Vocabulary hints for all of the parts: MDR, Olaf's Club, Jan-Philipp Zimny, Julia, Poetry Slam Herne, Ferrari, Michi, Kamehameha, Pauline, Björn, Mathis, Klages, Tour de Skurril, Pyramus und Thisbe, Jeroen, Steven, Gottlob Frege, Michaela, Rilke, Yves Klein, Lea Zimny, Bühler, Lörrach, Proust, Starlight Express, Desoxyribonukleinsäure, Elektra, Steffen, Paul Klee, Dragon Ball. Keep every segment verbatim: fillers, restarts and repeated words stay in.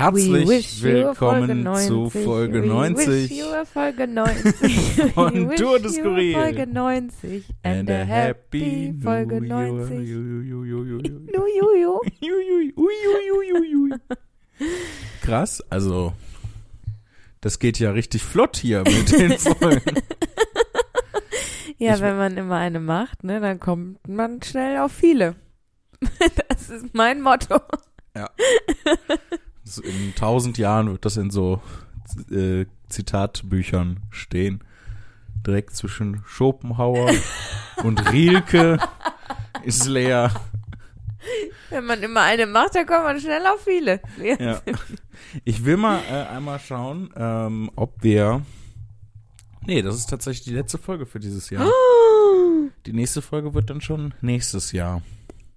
Herzlich willkommen zu Folge neunzig. Folge neunzig. Von Tour de Skurril. Folge neunzig. And a happy Folge neunzig. Krass, also das geht ja richtig flott hier mit den Folgen. Ja, ich, wenn man immer eine macht, ne, dann kommt man schnell auf viele. Das ist mein Motto. Ja. In tausend Jahren wird das in so äh, Zitatbüchern stehen. Direkt zwischen Schopenhauer und Rilke ist Lea. Wenn man immer eine macht, dann kommt man schnell auf viele. Ja. Ich will mal äh, einmal schauen, ähm, ob wir... Nee, das ist tatsächlich die letzte Folge für dieses Jahr. Oh. Die nächste Folge wird dann schon nächstes Jahr.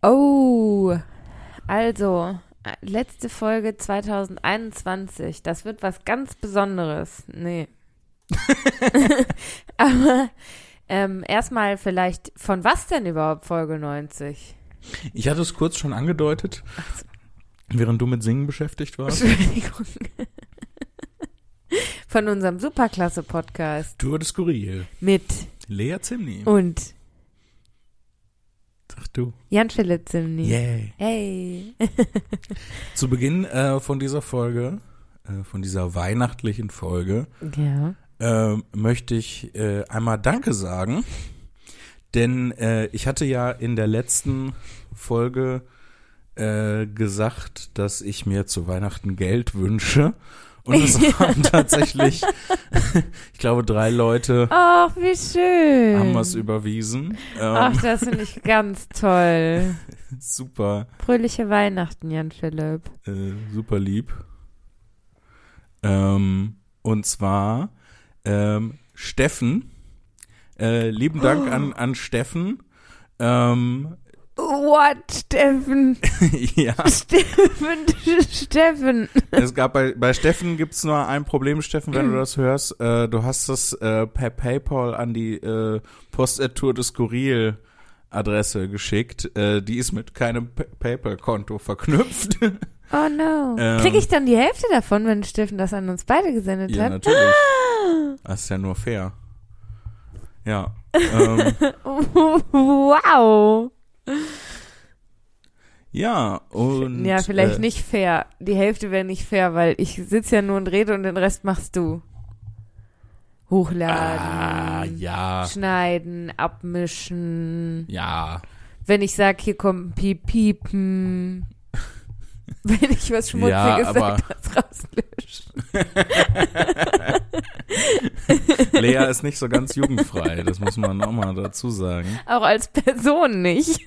Oh, also... Letzte Folge zwanzig einundzwanzig. Das wird was ganz Besonderes. Nee. Aber ähm, erstmal vielleicht, von was denn überhaupt Folge neunzig? Ich hatte es kurz schon angedeutet, so, während du mit Singen beschäftigt warst. Entschuldigung. Von unserem Superklasse-Podcast. Tour de Skurril. Mit Lea Zimny. Und Ach du. Jan-Philipp Zimny. Yay. Hey. Zu Beginn äh, von dieser Folge, äh, von dieser weihnachtlichen Folge, ja. äh, möchte ich äh, einmal Danke sagen, denn äh, ich hatte ja in der letzten Folge äh, gesagt, dass ich mir zu Weihnachten Geld wünsche. Und es haben tatsächlich, ich glaube, drei Leute Ach, wie schön. haben was überwiesen. Ach, das finde ich ganz toll. Super. Fröhliche Weihnachten, Jan-Philipp. Äh, super lieb. Ähm, und zwar ähm, Steffen. Äh, lieben Dank oh. an, an Steffen. Ähm, What, Steffen? Ja. Steffen, Steffen. Es gab bei, bei Steffen gibt es nur ein Problem, Steffen, wenn du das hörst. Äh, du hast das äh, per PayPal an die äh, Post-Tour de Skurril Adresse geschickt. Äh, die ist mit keinem PayPal-Konto verknüpft. Oh no. Ähm, Kriege ich dann die Hälfte davon, wenn Steffen das an uns beide gesendet ja, hat? Ja, natürlich. Ah. Das ist ja nur fair. Ja. Ähm, wow. Ja, und... Ja, vielleicht äh, nicht fair. Die Hälfte wäre nicht fair, weil ich sitze ja nur und rede und den Rest machst du. Hochladen, ah, ja. schneiden, abmischen. Ja. Wenn ich sage, hier kommt ein Piep, piepen. Wenn ich was Schmutziges ja, sage, das rauslöschen. Lea ist nicht so ganz jugendfrei, das muss man auch mal dazu sagen. Auch als Person nicht.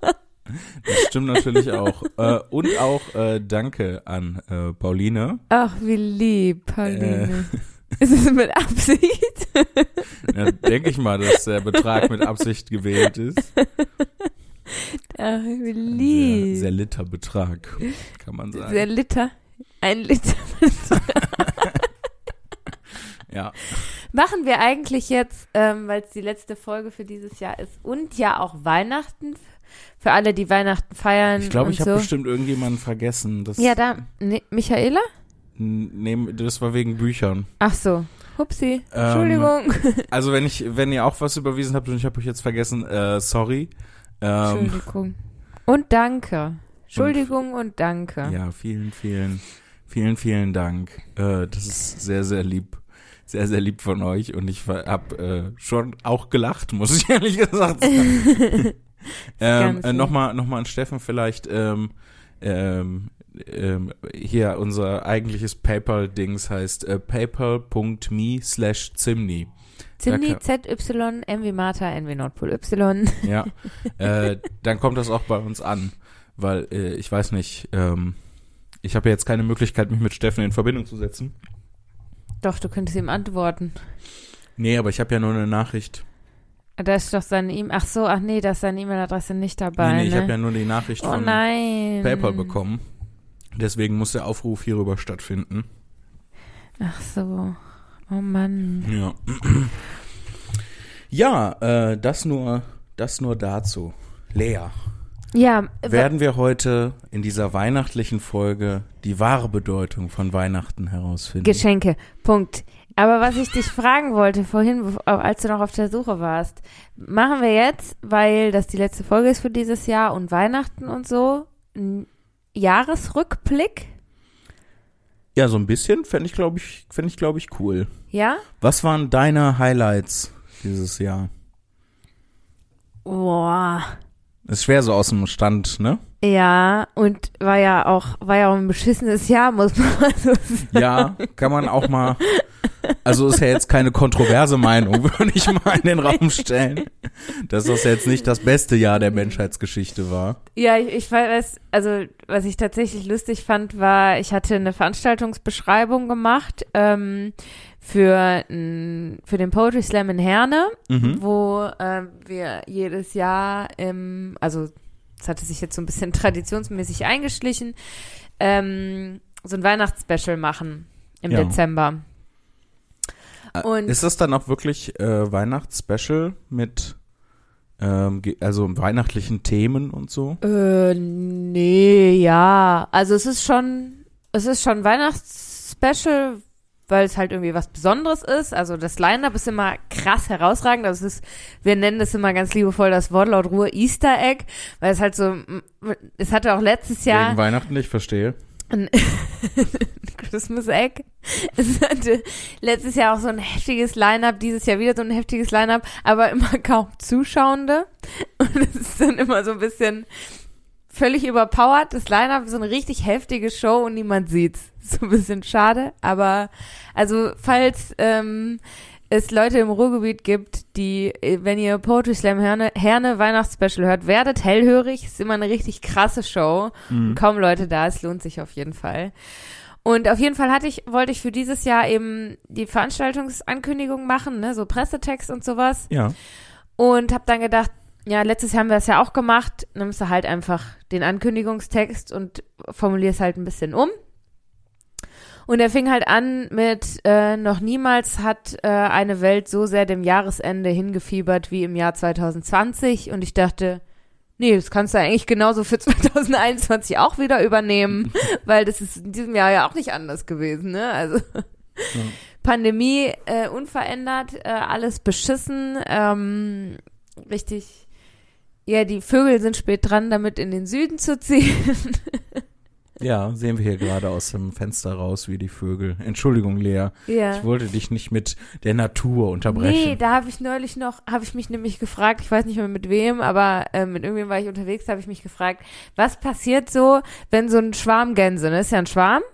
Das stimmt natürlich auch. Äh, und auch äh, Danke an äh, Pauline. Ach, wie lieb, Pauline. Äh, Ist es mit Absicht? Ja, denke ich mal, dass der Betrag mit Absicht gewählt ist. Ach, wie lieb. Sehr, sehr litter Betrag, kann man sagen. Sehr litter? Ein Liter Betrag. Ja. Machen wir eigentlich jetzt, ähm, weil es die letzte Folge für dieses Jahr ist und ja auch Weihnachten, für alle, die Weihnachten feiern. Ich glaube, ich habe so. bestimmt irgendjemanden vergessen. Dass ja, da, ne, Michaela? Nee, das war wegen Büchern. Ach so. Hupsi, Entschuldigung. Ähm, also wenn ich, wenn ihr auch was überwiesen habt und ich habe euch jetzt vergessen, äh, sorry. Ähm, Entschuldigung. Und danke. Entschuldigung und, und danke. Ja, vielen, vielen, vielen, vielen Dank. Äh, das ist sehr, sehr lieb. Sehr, sehr lieb von euch. Und ich hab äh, schon auch gelacht, muss ich ehrlich gesagt sagen. ähm, äh, Nochmal noch mal an Steffen vielleicht. Ähm, ähm, ähm, hier, unser eigentliches PayPal-Dings heißt äh, paypal.me slash Zimny. Zimny, Z Y, M wie Martha, N wie Nordpol Y. Ja, äh, dann kommt das auch bei uns an, weil äh, ich weiß nicht, ähm, ich habe ja jetzt keine Möglichkeit, mich mit Steffen in Verbindung zu setzen. Doch, du könntest ihm antworten. Nee, aber ich habe ja nur eine Nachricht. Da ist doch seine E-Mail, ach so, ach nee, da ist seine E-Mail-Adresse nicht dabei. Nee, nee, ne? Ich habe ja nur die Nachricht oh, von nein. PayPal bekommen. Deswegen muss der Aufruf hierüber stattfinden. Ach so, oh Mann. Ja, ja äh, das, nur, das nur dazu. Lea, Ja, werden wir heute in dieser weihnachtlichen Folge die wahre Bedeutung von Weihnachten herausfinden. Geschenke, Punkt. Aber was ich dich fragen wollte vorhin, als du noch auf der Suche warst, machen wir jetzt, weil das die letzte Folge ist für dieses Jahr und Weihnachten und so, einen Jahresrückblick? Ja, so ein bisschen fände ich, glaube ich, fände ich, glaube ich, cool. Ja? Was waren deine Highlights dieses Jahr? Boah. Ist schwer so aus dem Stand, ne? Ja, und war ja auch, war ja auch ein beschissenes Jahr, muss man mal so sagen. Ja, kann man auch mal, also ist ja jetzt keine kontroverse Meinung, würde ich mal in den Raum stellen, dass das jetzt nicht das beste Jahr der Menschheitsgeschichte war. Ja, ich, ich weiß, also was ich tatsächlich lustig fand, war, ich hatte eine Veranstaltungsbeschreibung gemacht, ähm, für für den Poetry Slam in Herne, mhm. wo äh, wir jedes Jahr im, also es hatte sich jetzt so ein bisschen traditionsmäßig eingeschlichen, ähm, so ein Weihnachtsspecial machen im ja. Dezember. Und ist das dann auch wirklich äh, Weihnachtsspecial mit ähm, also weihnachtlichen Themen und so? Äh, nee, ja, also es ist schon, es ist schon Weihnachtsspecial, weil es halt irgendwie was Besonderes ist. Also das Line-Up ist immer krass herausragend. Also es ist, wir nennen das immer ganz liebevoll das Wortlaut Ruhr Easter Egg, weil es halt so, es hatte auch letztes Jahr. Wegen Weihnachten, ich verstehe. Ein Christmas Egg. Es hatte letztes Jahr auch so ein heftiges Line-Up, dieses Jahr wieder so ein heftiges Line-Up, aber immer kaum Zuschauende. Und es ist dann immer so ein bisschen völlig überpowert, das Line-Up, so eine richtig heftige Show und niemand sieht's. So ein bisschen schade, aber also falls ähm, es Leute im Ruhrgebiet gibt, die, wenn ihr Poetry Slam Herne, Herne Weihnachtsspecial hört, werdet hellhörig, ist immer eine richtig krasse Show, mhm. kaum Leute da, es lohnt sich auf jeden Fall. Und auf jeden Fall hatte ich, wollte ich für dieses Jahr eben die Veranstaltungsankündigung machen, ne, so Pressetext und sowas. Ja. Und habe dann gedacht, ja, letztes Jahr haben wir es ja auch gemacht, nimmst du halt einfach den Ankündigungstext und formulierst halt ein bisschen um. Und er fing halt an mit, äh, noch niemals hat äh, eine Welt so sehr dem Jahresende hingefiebert wie im Jahr zwanzig zwanzig. Und ich dachte, nee, das kannst du eigentlich genauso für zwanzig einundzwanzig auch wieder übernehmen, weil das ist in diesem Jahr ja auch nicht anders gewesen, ne? Also ja. Pandemie äh, unverändert, äh, alles beschissen, ähm, richtig. Ja, die Vögel sind spät dran, damit in den Süden zu ziehen. Ja, sehen wir hier gerade aus dem Fenster raus, wie die Vögel. Entschuldigung, Lea. Ja. Ich wollte dich nicht mit der Natur unterbrechen. Nee, da habe ich neulich noch, habe ich mich nämlich gefragt, ich weiß nicht mehr mit wem, aber äh, mit irgendwem war ich unterwegs, habe ich mich gefragt, was passiert so, wenn so ein Schwarm Gänse, ne? Ist ja ein Schwarm?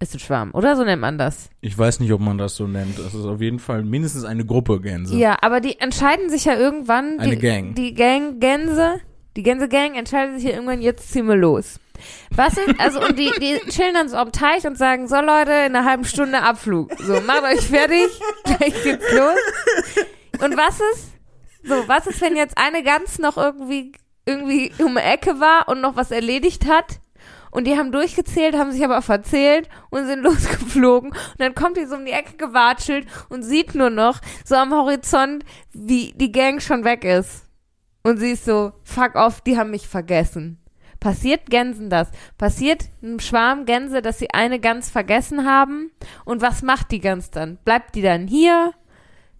Ist ein Schwarm, oder? So nennt man das. Ich weiß nicht, ob man das so nennt. Das ist auf jeden Fall mindestens eine Gruppe Gänse. Ja, aber die entscheiden sich ja irgendwann. Eine die, Gang. Die Gang Gänse, die Gänse-Gang entscheidet sich ja irgendwann, jetzt ziehen wir los. Was ist, also und die, die chillen dann so am Teich und sagen, so Leute, in einer halben Stunde Abflug. So, macht euch fertig, gleich geht's los. Und was ist, so, was ist, wenn jetzt eine Gans noch irgendwie, irgendwie um die Ecke war und noch was erledigt hat? Und die haben durchgezählt, haben sich aber verzählt und sind losgeflogen. Und dann kommt die so um die Ecke gewatschelt und sieht nur noch so am Horizont, wie die Gang schon weg ist. Und sie ist so, fuck off, die haben mich vergessen. Passiert Gänsen das? Passiert einem Schwarm Gänse, dass sie eine Gans vergessen haben? Und was macht die Gans dann? Bleibt die dann hier?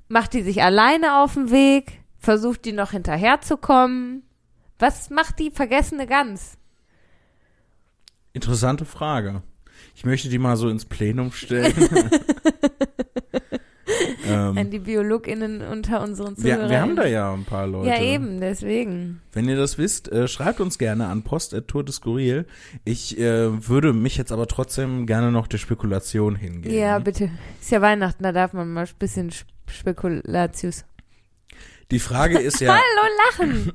Macht die sich alleine auf den Weg? Versucht die noch hinterherzukommen? Was macht die vergessene Gans? Interessante Frage. Ich möchte die mal so ins Plenum stellen. ähm, An die BiologInnen unter unseren Zuhörern. Wir, wir haben da ja ein paar Leute. Ja, eben, deswegen. Wenn ihr das wisst, äh, schreibt uns gerne an post at tour de skurril. Ich äh, würde mich jetzt aber trotzdem gerne noch der Spekulation hingeben. Ja, bitte. Ist ja Weihnachten, da darf man mal ein bisschen Spekulatius. Die Frage ist ja... Hallo, lachen!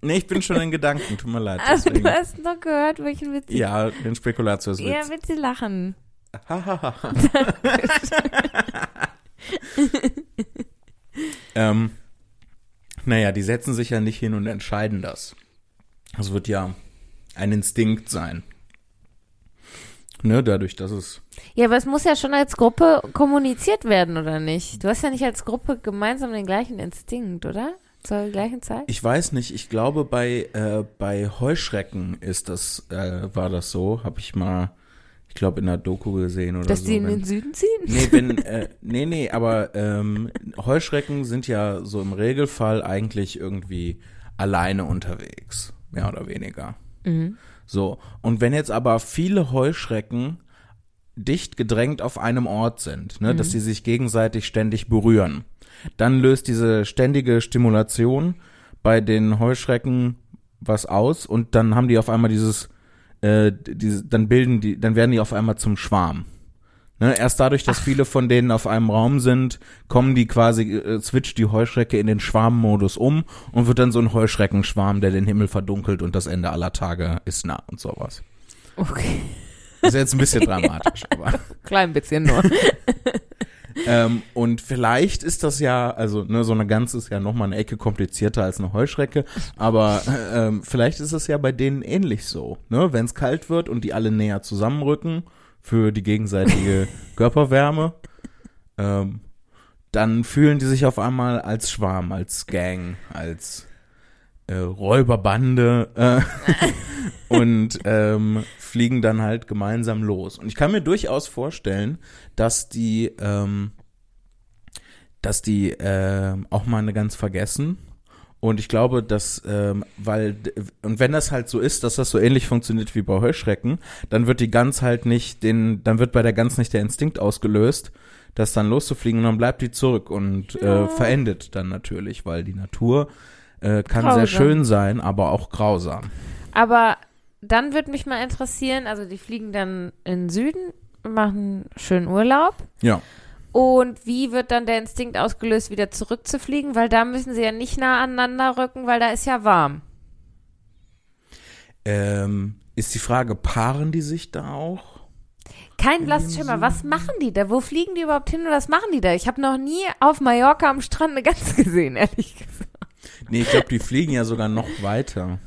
Nee, ich bin schon in Gedanken, tut mir leid. Also, du hast noch gehört, welchen Witz? Ja, den Spekulatius-Witz. Ja, Witze lachen. ähm, naja, die setzen sich ja nicht hin und entscheiden das. Das wird ja ein Instinkt sein. Ne, dadurch, dass es... Ja, aber es muss ja schon als Gruppe kommuniziert werden, oder nicht? Du hast ja nicht als Gruppe gemeinsam den gleichen Instinkt, oder? Zur gleichen Zeit? Ich weiß nicht, ich glaube bei, äh, bei Heuschrecken ist das, äh, war das so, habe ich mal, ich glaube in der Doku gesehen oder so. Dass die in den Süden ziehen? Nee, wenn, äh, nee, nee, aber ähm, Heuschrecken sind ja so im Regelfall eigentlich irgendwie alleine unterwegs, mehr oder weniger. Mhm. So, und wenn jetzt aber viele Heuschrecken dicht gedrängt auf einem Ort sind, ne, mhm. dass sie sich gegenseitig ständig berühren, dann löst diese ständige Stimulation bei den Heuschrecken was aus und dann haben die auf einmal dieses, äh, diese, dann bilden die, dann werden die auf einmal zum Schwarm. Ne, erst dadurch, dass Ach. viele von denen auf einem Raum sind, kommen die quasi, äh, switcht die Heuschrecke in den Schwarmmodus um und wird dann so ein Heuschreckenschwarm, der den Himmel verdunkelt und das Ende aller Tage ist nah und sowas. Okay. Das ist jetzt ein bisschen dramatisch, ja, aber. Klein bisschen nur. ähm, und vielleicht ist das ja, also ne, so eine Gans ist ja nochmal eine Ecke komplizierter als eine Heuschrecke, aber ähm, vielleicht ist es ja bei denen ähnlich so, ne? Wenn es kalt wird und die alle näher zusammenrücken für die gegenseitige Körperwärme, ähm, dann fühlen die sich auf einmal als Schwarm, als Gang, als äh, Räuberbande äh, und ähm, fliegen dann halt gemeinsam los. Und ich kann mir durchaus vorstellen, dass die, ähm, dass die äh, auch mal eine Gans vergessen. Und ich glaube, dass, ähm, weil, und wenn das halt so ist, dass das so ähnlich funktioniert wie bei Heuschrecken, dann wird die Gans halt nicht den, dann wird bei der Gans nicht der Instinkt ausgelöst, das dann loszufliegen, und dann bleibt die zurück und ja. äh, verendet dann natürlich, weil die Natur äh, kann grausam. Sehr schön sein, aber auch grausam. Aber dann würde mich mal interessieren, also die fliegen dann in den Süden, machen schönen Urlaub. Ja. Und wie wird dann der Instinkt ausgelöst, wieder zurückzufliegen? Weil da müssen sie ja nicht nah aneinander rücken, weil da ist ja warm. Ähm, ist die Frage, paaren die sich da auch? Kein blassen Schimmer. Was machen die da? Wo fliegen die überhaupt hin und was machen die da? Ich habe noch nie auf Mallorca am Strand eine Gans gesehen, ehrlich gesagt. Nee, ich glaube, die fliegen ja sogar noch weiter.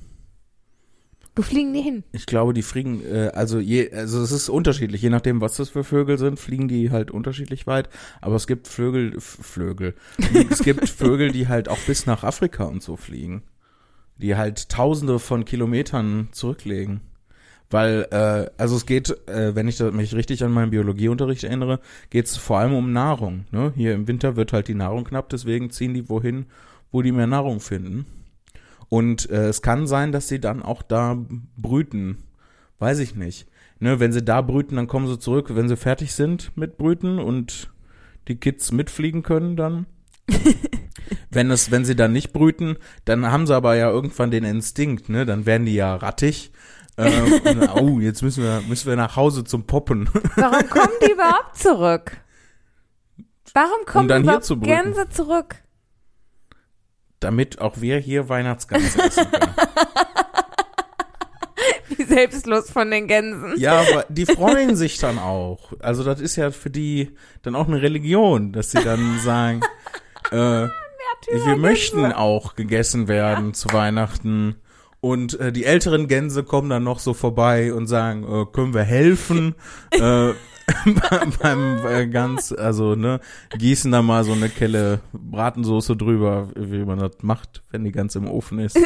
Wo fliegen die hin? Ich glaube, die fliegen, äh, also je, also es ist unterschiedlich, je nachdem, was das für Vögel sind, fliegen die halt unterschiedlich weit, aber es gibt Vögel, F- Vögel, es gibt Vögel, die halt auch bis nach Afrika und so fliegen, die halt tausende von Kilometern zurücklegen, weil, äh, also es geht, äh, wenn ich mich richtig an meinen Biologieunterricht erinnere, geht es vor allem um Nahrung, ne? Hier im Winter wird halt die Nahrung knapp, deswegen ziehen die wohin, wo die mehr Nahrung finden. Und äh, es kann sein, dass sie dann auch da brüten. Weiß ich nicht. Ne, wenn sie da brüten, dann kommen sie zurück. Wenn sie fertig sind mit Brüten und die Kids mitfliegen können, dann. wenn es, wenn sie dann nicht brüten, dann haben sie aber ja irgendwann den Instinkt, ne? Dann werden die ja rattig. Ähm, und, oh, jetzt müssen wir, müssen wir nach Hause zum Poppen. Warum kommen die überhaupt zurück? Warum kommen um dann die überhaupt hier zu Gänse zurück? Damit auch wir hier Weihnachtsgans essen können. Wie selbstlos von den Gänsen. Ja, aber die freuen sich dann auch. Also das ist ja für die dann auch eine Religion, dass sie dann sagen, äh, wir Gänse. Möchten auch gegessen werden ja. zu Weihnachten. Und äh, die älteren Gänse kommen dann noch so vorbei und sagen, äh, können wir helfen? äh, beim äh, ganz, also ne, gießen da mal so eine Kelle Bratensoße drüber, wie man das macht, wenn die ganz im Ofen ist.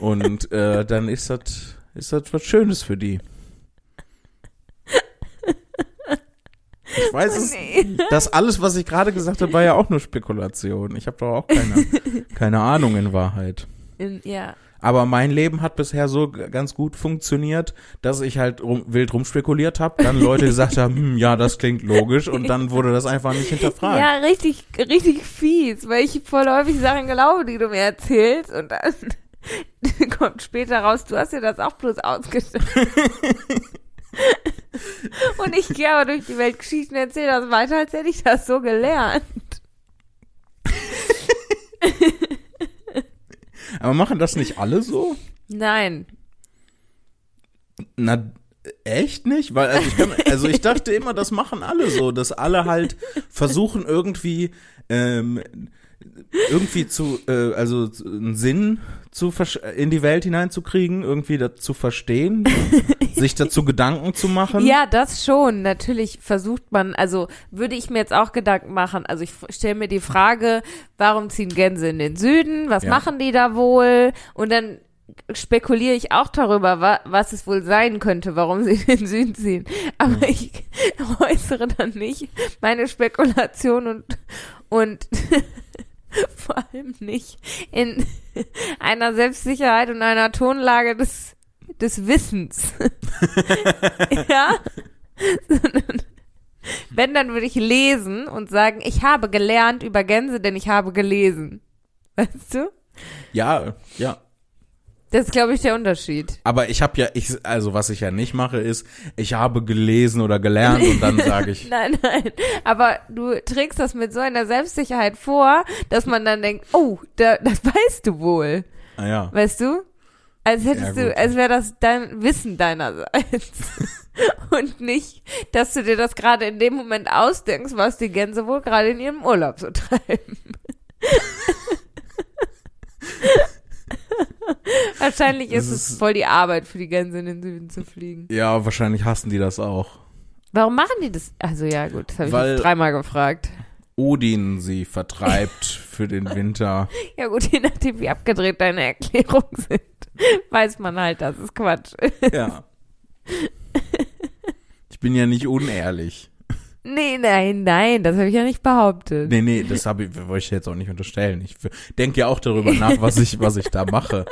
Und äh, dann ist das ist das was Schönes für die. Ich weiß es, das alles, was ich gerade gesagt habe, war ja auch nur Spekulation. Ich habe doch auch keine, keine Ahnung in Wahrheit. In, ja. Aber mein Leben hat bisher so g- ganz gut funktioniert, dass ich halt rum, wild rumspekuliert habe, dann Leute gesagt haben, hm, ja, das klingt logisch und dann wurde das einfach nicht hinterfragt. Ja, richtig, richtig fies, weil ich voll häufig Sachen glaube, die du mir erzählst und dann kommt später raus, du hast dir das auch bloß ausgedacht. Und ich gehe aber durch die Welt Geschichten und erzähle das weiter, als hätte ich das so gelernt. Aber machen das nicht alle so? Nein. Na, echt nicht? Weil also ich, kann, also ich dachte immer, das machen alle so, dass alle halt versuchen irgendwie ähm, irgendwie zu, äh, also einen Sinn zu in die Welt hineinzukriegen, irgendwie das zu verstehen, sich dazu Gedanken zu machen. Ja, das schon. Natürlich versucht man, also würde ich mir jetzt auch Gedanken machen. Also ich stelle mir die Frage, warum ziehen Gänse in den Süden? Was ja. machen die da wohl? Und dann spekuliere ich auch darüber, wa was es wohl sein könnte, warum sie in den Süden ziehen. Aber ich äußere dann nicht meine Spekulation und, und vor allem nicht in einer Selbstsicherheit und einer Tonlage des, des Wissens. Ja? Sondern wenn, dann würde ich lesen und sagen, ich habe gelernt über Gänse, denn ich habe gelesen. Weißt du? Ja, ja. Das ist, glaube ich, der Unterschied. Aber ich habe ja, ich also was ich ja nicht mache, ist, ich habe gelesen oder gelernt und dann sage ich. Nein, nein, aber du trägst das mit so einer Selbstsicherheit vor, dass man dann denkt, oh, da, das weißt du wohl. Ah ja. Weißt du? Als hättest ja, du, als wäre das dein Wissen deinerseits. Und nicht, dass du dir das gerade in dem Moment ausdenkst, was die Gänse wohl gerade in ihrem Urlaub so treiben. Wahrscheinlich ist es, es voll die Arbeit für die Gänse in den Süden zu fliegen. Ja, wahrscheinlich hassen die das auch. Warum machen die das? Also ja, gut, das habe ich jetzt dreimal gefragt. Odin sie vertreibt für den Winter. Ja gut, je nachdem wie abgedreht deine Erklärungen sind, weiß man halt, dass es Quatsch ist. Ja. Ich bin ja nicht unehrlich. Nee, nein, nein, das habe ich ja nicht behauptet. Nee, nee, das habe ich, wollte ich jetzt auch nicht unterstellen. Ich denke ja auch darüber nach, was ich, was ich da mache.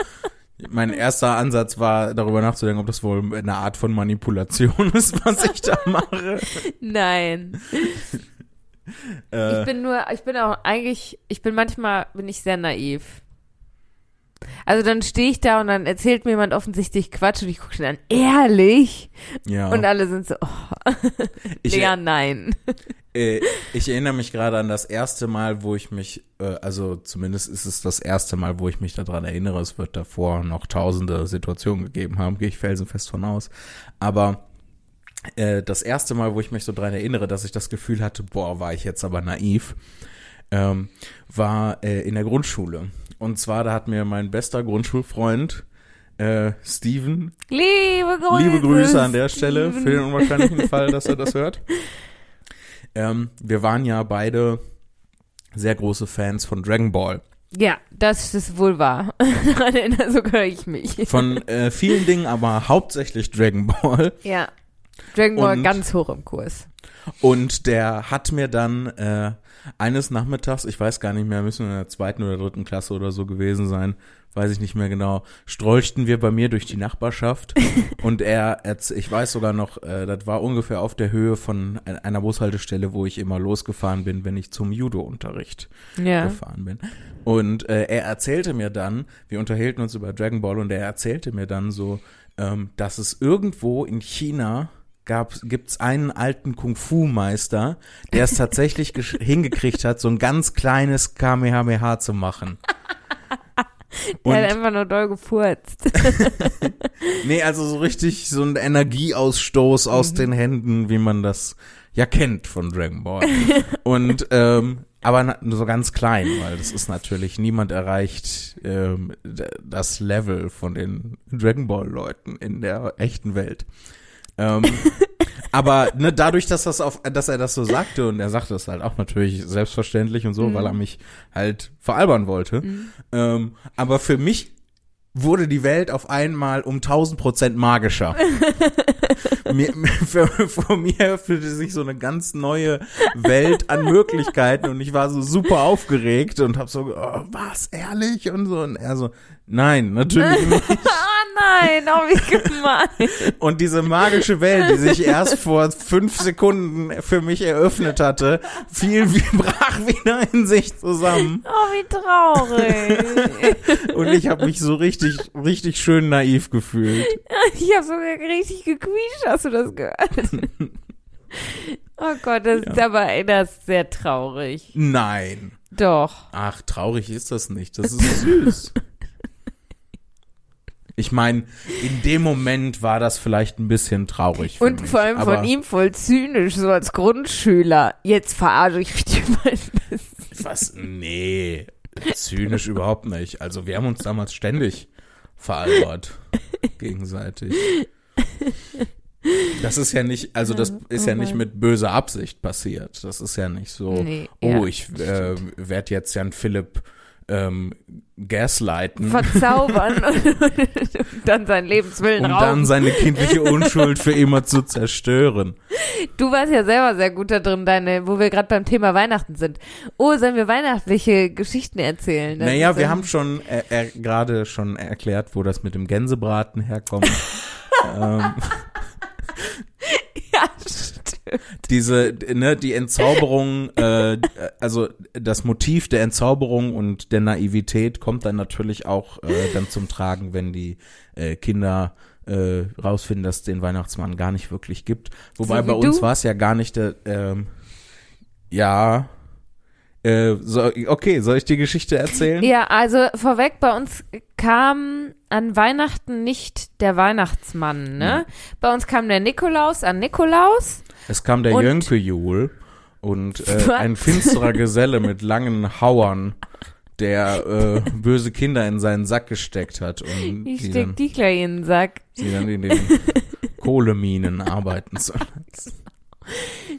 Mein erster Ansatz war, darüber nachzudenken, ob das wohl eine Art von Manipulation ist, was ich da mache. Nein. Äh, ich bin nur, ich bin auch eigentlich, ich bin manchmal, bin ich sehr naiv. Also dann stehe ich da und dann erzählt mir jemand offensichtlich Quatsch und ich gucke ihn an, ehrlich? Ja. Und alle sind so, oh, ich Lea, nein. Äh, ich erinnere mich gerade an das erste Mal, wo ich mich, äh, also zumindest ist es das erste Mal, wo ich mich daran erinnere, es wird davor noch tausende Situationen gegeben haben, gehe ich felsenfest von aus, aber äh, das erste Mal, wo ich mich so daran erinnere, dass ich das Gefühl hatte, boah, war ich jetzt aber naiv, ähm, war äh, in der Grundschule. Und zwar, da hat mir mein bester Grundschulfreund, äh, Steven, liebe Grüße, liebe Grüße an der Stelle, Steven. Für den unwahrscheinlichen Fall, dass er das hört. Ähm, wir waren ja beide sehr große Fans von Dragon Ball. Ja, das ist wohl wahr. Daran erinnere sogar ich mich. Von äh, vielen Dingen, aber hauptsächlich Dragon Ball. Ja, Dragon Ball und, ganz hoch im Kurs. Und der hat mir dann äh, eines Nachmittags, ich weiß gar nicht mehr, müssen wir in der zweiten oder dritten Klasse oder so gewesen sein, weiß ich nicht mehr genau, strolchten wir bei mir durch die Nachbarschaft und er, ich weiß sogar noch, äh, das war ungefähr auf der Höhe von einer Bushaltestelle, wo ich immer losgefahren bin, wenn ich zum Judo-Unterricht ja. gefahren bin. Und äh, er erzählte mir dann, wir unterhielten uns über Dragon Ball und er erzählte mir dann so, ähm, dass es irgendwo in China gibt es einen alten Kung-Fu-Meister, der es tatsächlich hingekriegt hat, so ein ganz kleines Kamehameha zu machen. Der hat einfach nur doll gefurzt. Nee, also so richtig so ein Energieausstoß aus mhm. den Händen, wie man das ja kennt von Dragon Ball. Und, ähm, aber nur so ganz klein, weil das ist natürlich, niemand erreicht ähm, das Level von den Dragon Ball-Leuten in der echten Welt. ähm, aber ne, dadurch, dass das auf, dass er das so sagte und er sagte das halt auch natürlich selbstverständlich und so, mhm. weil er mich halt veralbern wollte. Mhm. Ähm, aber für mich wurde die Welt auf einmal um tausend Prozent magischer. mir, für, vor mir öffnete sich so eine ganz neue Welt an Möglichkeiten und ich war so super aufgeregt und hab so, oh, was, ehrlich? Und so, und er so, nein, natürlich nicht. Nein, oh, wie gemein. Und diese magische Welt, die sich erst vor fünf Sekunden für mich eröffnet hatte, fiel wie, brach wieder in sich zusammen. Oh, wie traurig. Und ich habe mich so richtig, richtig schön naiv gefühlt. Ich habe sogar richtig gequietscht, hast du das gehört? Oh Gott, das ja. ist aber ey, das ist sehr traurig. Nein. Doch. Ach, traurig ist das nicht, das ist süß. Ich meine, in dem Moment war das vielleicht ein bisschen traurig für und mich, vor allem von ihm voll zynisch, so als Grundschüler. Jetzt verarsche ich dich mal ein bisschen. was? Nee, zynisch überhaupt nicht. Also wir haben uns damals ständig veralbert, gegenseitig. Das ist ja nicht, also das ist ja nicht mit böser Absicht passiert. Das ist ja nicht so, nee, oh, ja, ich äh, werde jetzt Jan-Philipp ähm, gaslighten. Verzaubern und, und, und dann sein Lebenswillen rauben. Und dann seine kindliche Unschuld für immer zu zerstören. Du warst ja selber sehr gut da drin, deine, wo wir gerade beim Thema Weihnachten sind. Oh, sollen wir weihnachtliche Geschichten erzählen? Das naja, wir haben schon äh, äh, gerade schon erklärt, wo das mit dem Gänsebraten herkommt. ähm. Ja, stimmt. Diese, ne, die Entzauberung, äh, also das Motiv der Entzauberung und der Naivität kommt dann natürlich auch äh, dann zum Tragen, wenn die äh, Kinder äh, rausfinden, dass es den Weihnachtsmann gar nicht wirklich gibt. Wobei so bei uns war es ja gar nicht der, ähm, ja, äh, so, okay, soll ich die Geschichte erzählen? Ja, also vorweg, bei uns kam an Weihnachten nicht der Weihnachtsmann, ne? Ja. Bei uns kam der Nikolaus an Nikolaus. Es kam der Jönke-Jul und äh, ein finsterer Geselle mit langen Hauern, der äh, böse Kinder in seinen Sack gesteckt hat. Und ich die steck dann, die gleich in den Sack. Die dann in den Kohleminen arbeiten sollen.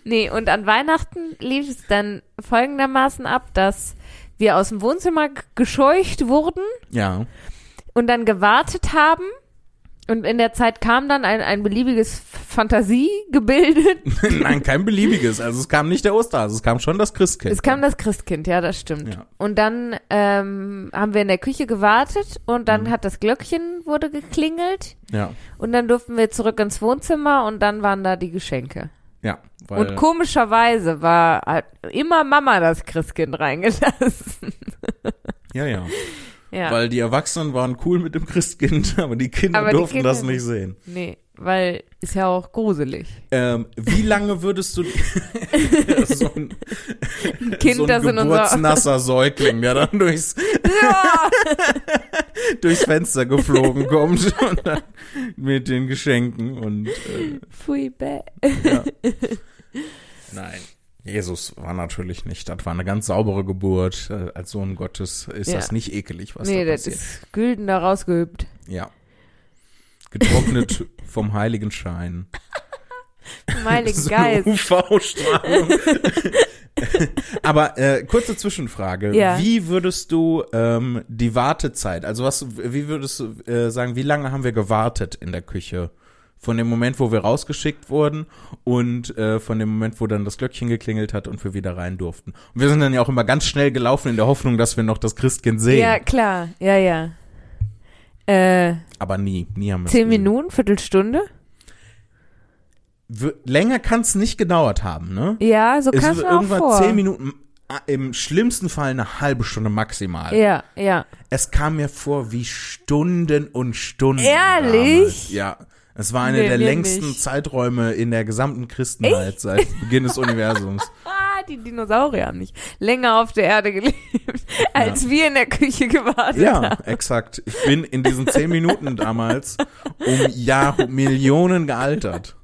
Nee, und an Weihnachten lief es dann folgendermaßen ab, dass wir aus dem Wohnzimmer g- gescheucht wurden. Ja. Und dann gewartet haben und in der Zeit kam dann ein, ein beliebiges Fantasiegebilde. Nein, kein beliebiges. Also es kam nicht der Osterhase, es kam schon das Christkind. Es kam das Christkind, ja, das stimmt. Ja. Und dann ähm, haben wir in der Küche gewartet und dann mhm. hat das Glöckchen wurde geklingelt. Ja. Und dann durften wir zurück ins Wohnzimmer und dann waren da die Geschenke. Ja. Weil und komischerweise war hat immer Mama das Christkind reingelassen. Ja, ja. Ja. Weil die Erwachsenen waren cool mit dem Christkind, aber die Kinder aber durften die Kinder das nicht sehen. Nee, weil ist ja auch gruselig. Ähm, wie lange würdest du so ein, kind, so ein geburtsnasser Säugling, der dann durchs, ja. durchs Fenster geflogen kommt und dann mit den Geschenken und äh, Pfui bäh. Ja. Nein. Jesus war natürlich nicht, das war eine ganz saubere Geburt, als Sohn Gottes ist ja. das nicht ekelig, was nee, da passiert. Nee, das ist gülden da rausgehüpft. Ja, getrocknet vom heiligen Schein. Vom heiligen Geist. U V-Strahlung. Aber äh, kurze Zwischenfrage, ja. Wie würdest du ähm, die Wartezeit, also was, wie würdest du äh, sagen, wie lange haben wir gewartet in der Küche? Von dem Moment, wo wir rausgeschickt wurden und äh, von dem Moment, wo dann das Glöckchen geklingelt hat und wir wieder rein durften. Und wir sind dann ja auch immer ganz schnell gelaufen in der Hoffnung, dass wir noch das Christkind sehen. Ja, klar. Ja, ja. Äh, Aber nie. nie haben wir Zehn Minuten, Viertelstunde? W- länger kann es nicht gedauert haben, ne? Ja, so kann es auch vor. Zehn Minuten, im schlimmsten Fall eine halbe Stunde maximal. Ja, ja. Es kam mir vor wie Stunden und Stunden. Ehrlich? Damals. Ja. Es war eine nee, der längsten nicht. Zeiträume in der gesamten Christenheit ich? seit Beginn des Universums. Die Dinosaurier haben nicht länger auf der Erde gelebt, als ja. wir in der Küche gewartet ja, haben. Ja, exakt. Ich bin in diesen zehn Minuten damals um Jahr, Millionen gealtert.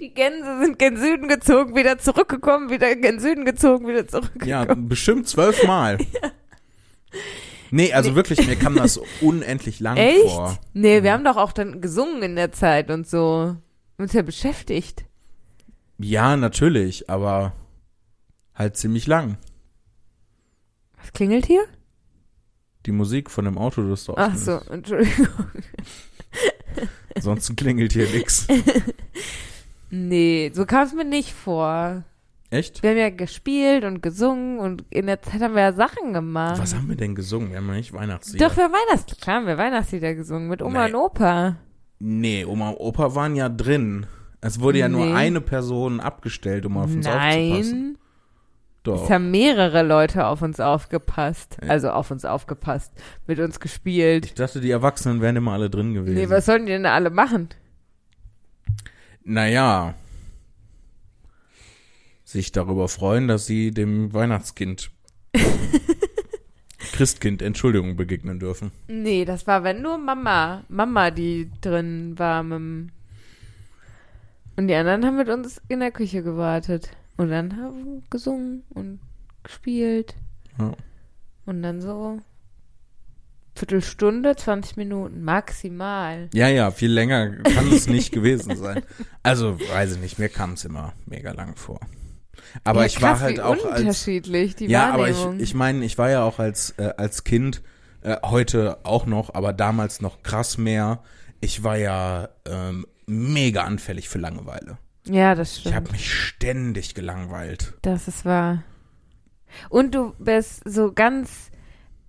Die Gänse sind gen Süden gezogen, wieder zurückgekommen, wieder gen Süden gezogen, wieder zurückgekommen. Ja, bestimmt zwölfmal. Ja. Nee, also nee. wirklich, mir kam das unendlich lang Echt? vor. Nee, wir haben doch auch dann gesungen in der Zeit und so. Uns ja beschäftigt. Ja, natürlich, aber halt ziemlich lang. Was klingelt hier? Die Musik von dem Auto, das doch. Ach so, Entschuldigung. Ansonsten klingelt hier nix. Nee, so kam es mir nicht vor. Echt? Wir haben ja gespielt und gesungen und in der Zeit haben wir ja Sachen gemacht. Was haben wir denn gesungen? Wir haben ja nicht Weihnachtslieder. Doch, wir haben Weihnachtslieder, klar haben wir Weihnachtslieder gesungen mit Oma nee. und Opa. Nee, Oma und Opa waren ja drin. Es wurde ja nee. nur eine Person abgestellt, um auf uns Nein. aufzupassen. Doch. Es haben mehrere Leute auf uns aufgepasst. Ja. Also auf uns aufgepasst, mit uns gespielt. Ich dachte, die Erwachsenen wären immer alle drin gewesen. Nee, was sollen die denn alle machen? Naja. Sich darüber freuen, dass sie dem Weihnachtskind, Christkind, Entschuldigung, begegnen dürfen. Nee, das war, wenn nur Mama, Mama, die drin war. Mit und die anderen haben mit uns in der Küche gewartet. Und dann haben gesungen und gespielt. Ja. Und dann so Viertelstunde, zwanzig Minuten maximal. Ja, ja, viel länger kann es nicht gewesen sein. Also, weiß ich nicht, mir kam es immer mega lang vor. Aber ja, ich krass, war halt wie auch unterschiedlich als, die ja, Wahrnehmung. Aber ich, ich meine, ich war ja auch als, äh, als Kind, äh, heute auch noch, aber damals noch krass mehr. Ich war ja ähm, mega anfällig für Langeweile. Ja, das stimmt. Ich habe mich ständig gelangweilt. Das ist wahr. Und du bist so ganz,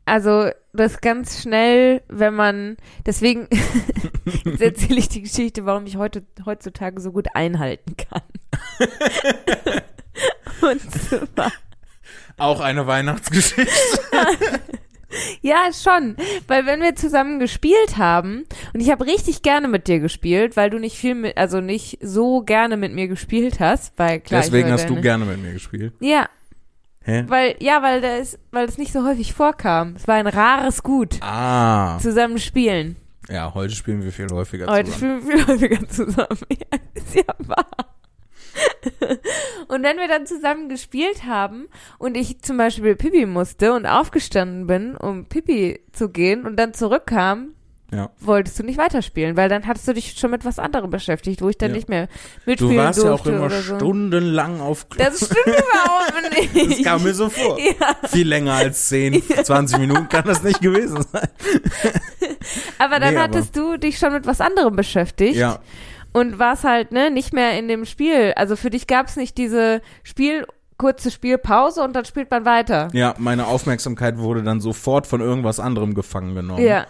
also das ganz schnell, wenn man, deswegen, jetzt erzähle ich die Geschichte, warum ich heute heutzutage so gut einhalten kann. Und zwar. Auch eine Weihnachtsgeschichte. Ja, schon, weil wenn wir zusammen gespielt haben und ich habe richtig gerne mit dir gespielt, weil du nicht viel mit, also nicht so gerne mit mir gespielt hast, weil klar. Deswegen hast du gerne mit mir gespielt. Ja. Hä? Weil, ja, weil das, weil das nicht so häufig vorkam. Es war ein rares Gut. Ah. Zusammen spielen. Ja, heute spielen wir viel häufiger zusammen. Heute spielen wir viel häufiger zusammen. Ja, ist ja wahr. Und wenn wir dann zusammen gespielt haben und ich zum Beispiel Pipi musste und aufgestanden bin, um Pipi zu gehen und dann zurückkam, ja, wolltest du nicht weiterspielen, weil dann hattest du dich schon mit was anderem beschäftigt, wo ich dann ja nicht mehr mitspielen durfte. Du warst durfte ja auch immer so stundenlang auf Klo. Das stimmt überhaupt nicht. Das kam mir so vor. Ja. Viel länger als zehn, ja, zwanzig Minuten kann das nicht gewesen sein. Aber dann nee, hattest aber. du dich schon mit was anderem beschäftigt. Ja. Und war es halt, ne, nicht mehr in dem Spiel. Also für dich gab es nicht diese Spiel, kurze Spielpause und dann spielt man weiter. Ja, meine Aufmerksamkeit wurde dann sofort von irgendwas anderem gefangen genommen. Ja.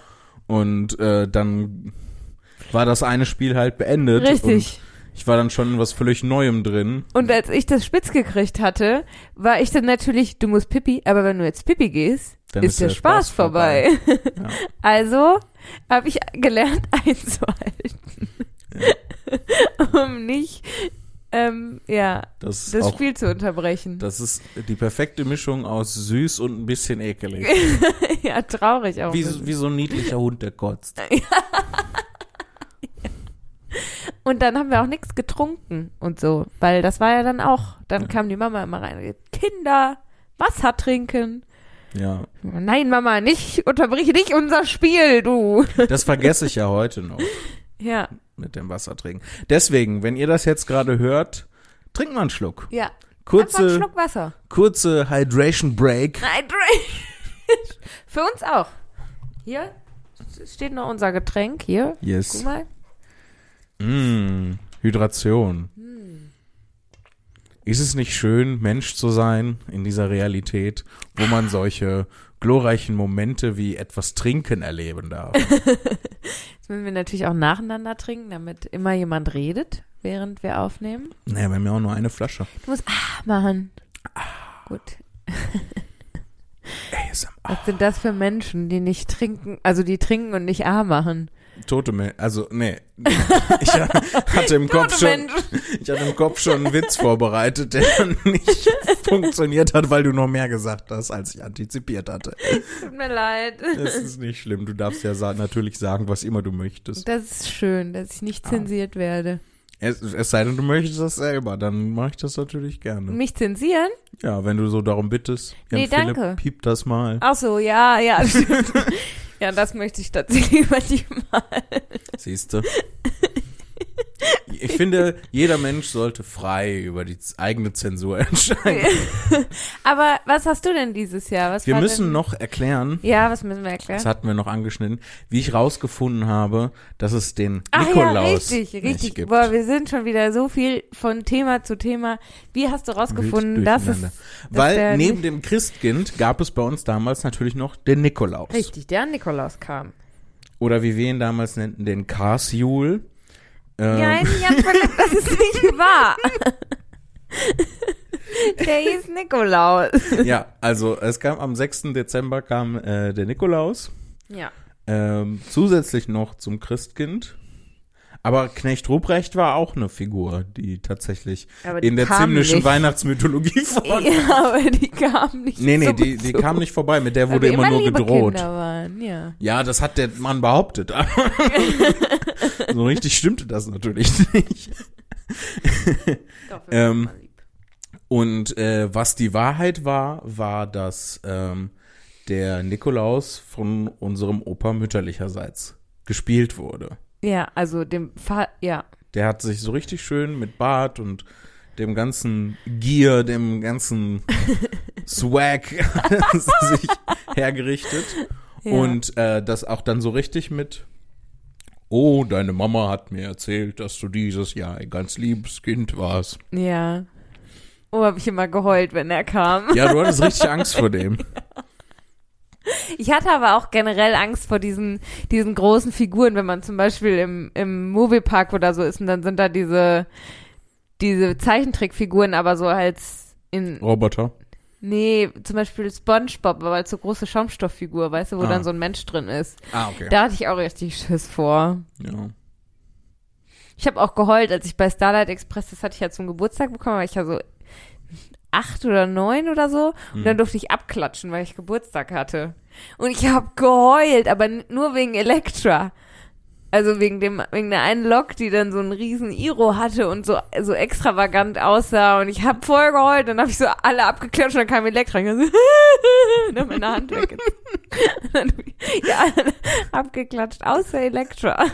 Und äh, dann war das eine Spiel halt beendet. Richtig. Und ich war dann schon in was völlig Neuem drin. Und als ich das spitz gekriegt hatte, war ich dann natürlich, du musst Pipi, aber wenn du jetzt Pipi gehst, dann ist, ist der, der Spaß, Spaß vorbei. vorbei. Ja. Also habe ich gelernt einzuhalten. Ja. Um nicht ähm, ja, das, das auch, Spiel zu unterbrechen. Das ist die perfekte Mischung aus süß und ein bisschen ekelig. Ja, traurig auch. Wie, wie so ein niedlicher Hund, der kotzt. Ja. Ja. Und dann haben wir auch nichts getrunken und so, weil das war ja dann auch, dann ja. kam die Mama immer rein, Kinder, Wasser trinken. Ja. Nein, Mama, nicht, unterbrich nicht unser Spiel, du. Das vergesse ich ja heute noch. Ja. Mit dem Wasser trinken. Deswegen, wenn ihr das jetzt gerade hört, trinkt mal einen Schluck. Ja. Kurze, einfach einen Schluck Wasser. Kurze Hydration Break. Hydration. Für uns auch. Hier steht noch unser Getränk. Hier. Yes. Guck mal. Mm, Hydration. Mm. Ist es nicht schön, Mensch zu sein in dieser Realität, wo man solche glorreichen Momente wie etwas trinken erleben darf? Jetzt müssen wir natürlich auch nacheinander trinken, damit immer jemand redet, während wir aufnehmen. Naja, wir haben ja auch nur eine Flasche. Du musst ah machen. Ah. Gut. A S M R. Was sind das für Menschen, die nicht trinken, also die trinken und nicht ah machen? Tote Menschen, also nee. Ich hatte im Kopf schon, ich hatte im Kopf schon einen Witz vorbereitet, der dann nicht funktioniert hat, weil du noch mehr gesagt hast, als ich antizipiert hatte. Tut mir leid. Das ist nicht schlimm, du darfst ja sa- natürlich sagen, was immer du möchtest. Das ist schön, dass ich nicht zensiert ah. werde. Es, es sei denn, du möchtest das selber, dann mache ich das natürlich gerne. Mich zensieren? Ja, wenn du so darum bittest. Nee, Jan-Philipp, danke. Piep das mal. Ach so, ja, ja, stimmt. Ja, das möchte ich tatsächlich manchmal. Siehst du? Ich finde, jeder Mensch sollte frei über die eigene Zensur entscheiden. Aber was hast du denn dieses Jahr? Was wir müssen denn? noch erklären. Ja, was müssen wir erklären? Das hatten wir noch angeschnitten. Wie ich rausgefunden habe, dass es den Ach Nikolaus ja, richtig, richtig. nicht gibt. Boah, wir sind schon wieder so viel von Thema zu Thema. Wie hast du rausgefunden, dass es... Dass Weil neben dem Christkind gab es bei uns damals natürlich noch den Nikolaus. Richtig, der Nikolaus kam. Oder wie wir ihn damals nannten, den Karsjul. Nein, Jan-Philipp, das ist nicht wahr. Der hieß Nikolaus. Ja, also es kam am sechsten Dezember kam äh, der Nikolaus. Ja. Ähm, zusätzlich noch zum Christkind. Aber Knecht Ruprecht war auch eine Figur, die tatsächlich die in der ziemlischen nicht. Weihnachtsmythologie vorkam. Ja, aber die kam nicht Nee, nee, so die, die kam nicht vorbei. Mit der wurde immer, immer nur gedroht. Waren, ja. ja, das hat der Mann behauptet. So richtig stimmte das natürlich nicht. Doch, ähm, Und äh, was die Wahrheit war, war, dass ähm, der Nikolaus von unserem Opa mütterlicherseits gespielt wurde. Ja, also dem Vater, ja. Der hat sich so richtig schön mit Bart und dem ganzen Gier, dem ganzen Swag sich hergerichtet. Ja. Und äh, das auch dann so richtig mit, oh, deine Mama hat mir erzählt, dass du dieses Jahr ein ganz liebes Kind warst. Ja. Oh, habe ich immer geheult, wenn er kam. Ja, du hattest richtig Angst vor dem. Ja. Ich hatte aber auch generell Angst vor diesen, diesen großen Figuren, wenn man zum Beispiel im, im Moviepark oder so ist und dann sind da diese, diese Zeichentrickfiguren, aber so als in Roboter. Nee, zum Beispiel SpongeBob, aber als so große Schaumstofffigur, weißt du, wo ah. dann so ein Mensch drin ist. Ah, okay. Da hatte ich auch richtig Schiss vor. Ja. Ich habe auch geheult, als ich bei Starlight Express, das hatte ich ja zum Geburtstag bekommen, weil ich ja so acht oder neun oder so. Und hm. dann durfte ich abklatschen, weil ich Geburtstag hatte. Und ich habe geheult, aber nur wegen Elektra. Also wegen dem, wegen der einen Lok, die dann so einen riesen Iro hatte und so, so extravagant aussah. Und ich habe voll geheult, dann habe ich so alle abgeklatscht und dann kam Elektra. Und dann so, und dann meine Hand weg. Und dann ja, abgeklatscht, außer Elektra.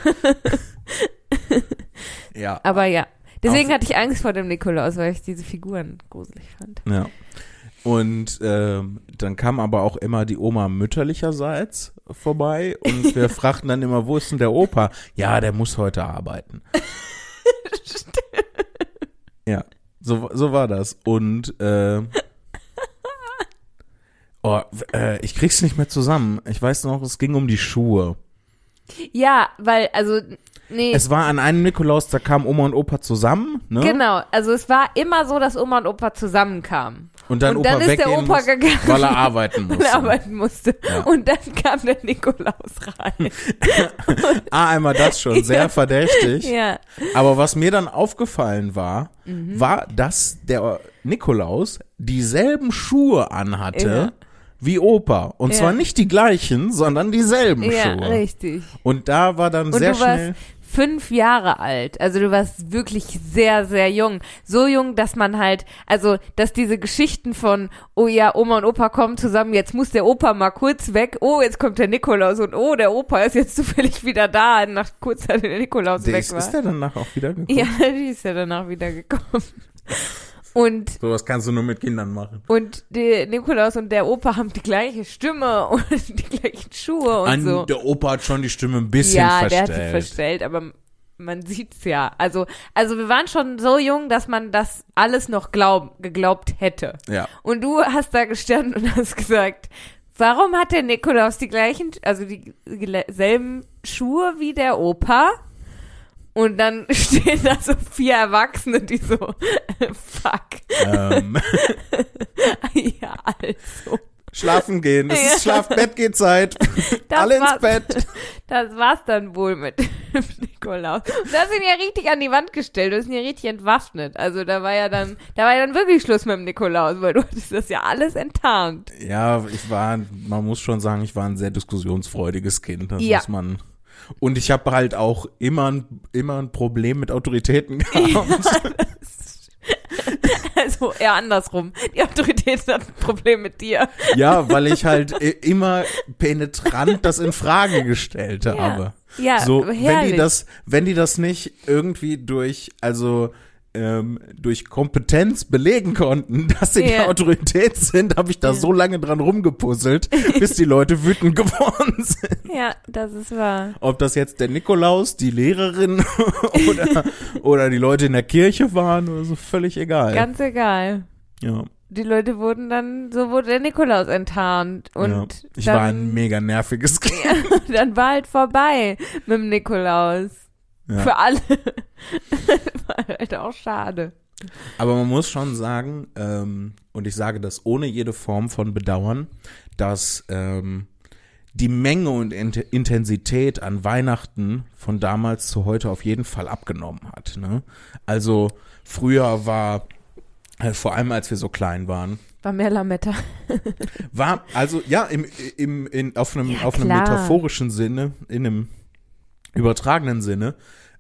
Ja. Aber ja. Deswegen hatte ich Angst vor dem Nikolaus, weil ich diese Figuren gruselig fand. Ja. Und äh, dann kam aber auch immer die Oma mütterlicherseits vorbei und wir fragten dann immer, wo ist denn der Opa? Ja, der muss heute arbeiten. Ja, so, so war das. Und äh, oh, äh, ich krieg's nicht mehr zusammen. Ich weiß noch, es ging um die Schuhe. Ja, weil, also nee. Es war an einem Nikolaus, da kamen Oma und Opa zusammen, ne? Genau, also es war immer so, dass Oma und Opa zusammenkamen. Und dann, und dann Opa ist der Opa muss, gegangen, weil er arbeiten musste. Weil er arbeiten musste. Ja. Und dann kam der Nikolaus rein. Ah, einmal das schon, sehr ja. verdächtig. Ja. Aber was mir dann aufgefallen war, mhm. war, dass der Nikolaus dieselben Schuhe anhatte. Ja. Wie Opa. Und ja. zwar nicht die gleichen, sondern dieselben ja, Schuhe. Ja, richtig. Und da war dann und sehr schnell. Du warst fünf Jahre alt. Also du warst wirklich sehr, sehr jung. So jung, dass man halt, also, dass diese Geschichten von, oh ja, Oma und Opa kommen zusammen, jetzt muss der Opa mal kurz weg, oh, jetzt kommt der Nikolaus und oh, der Opa ist jetzt zufällig wieder da, nach kurzer der Nikolaus der weg ist, war. Ist der danach auch wieder gekommen? Ja, die ist ja danach wieder gekommen. Und sowas kannst du nur mit Kindern machen. Und der Nikolaus und der Opa haben die gleiche Stimme und die gleichen Schuhe und An, so. Der Opa hat schon die Stimme ein bisschen ja, verstellt. Ja, der hat sie verstellt, aber man sieht's ja. Also, also wir waren schon so jung, dass man das alles noch glaub, geglaubt hätte. Ja. Und du hast da gestanden und hast gesagt, warum hat der Nikolaus die gleichen, also die selben Schuhe wie der Opa? Und dann stehen da so vier Erwachsene, die so, fuck. Ähm. Ja, also. Schlafen gehen, es ja. ist Schlafbett geht Zeit. Alle ins Bett. Das war's dann wohl mit Nikolaus. Und da sind ja richtig an die Wand gestellt, du bist ja richtig entwaffnet. Also da war ja dann, da war ja dann wirklich Schluss mit dem Nikolaus, weil du hattest das ja alles enttarnt. Ja, ich war, man muss schon sagen, ich war ein sehr diskussionsfreudiges Kind, das ja. muss man... Und ich habe halt auch immer ein, immer ein Problem mit Autoritäten gehabt. Ja, das, also eher andersrum. Die Autoritäten hatten ein Problem mit dir. Ja, weil ich halt immer penetrant das in Frage gestellt habe. Ja, ja so, wenn die das, wenn die das nicht irgendwie durch, also ähm, durch Kompetenz belegen konnten, dass sie ja. die Autorität sind, habe ich da ja. so lange dran rumgepuzzelt, bis die Leute wütend geworden sind. Ja, das ist wahr. Ob das jetzt der Nikolaus, die Lehrerin oder, oder die Leute in der Kirche waren oder so, völlig egal. Ganz egal. Ja. Die Leute wurden dann, so wurde der Nikolaus enttarnt. Und ja. Ich dann, war ein mega nerviges Kind. Ja, dann war halt vorbei mit dem Nikolaus. Ja. Für alle. War halt auch schade. Aber man muss schon sagen, ähm, und ich sage das ohne jede Form von Bedauern, dass ähm, die Menge und Int- Intensität an Weihnachten von damals zu heute auf jeden Fall abgenommen hat. Ne? Also früher war, äh, vor allem als wir so klein waren, war mehr Lametta. War, also ja, im, im, in, auf einem, ja, auf einem metaphorischen Sinne, in einem übertragenen Sinne,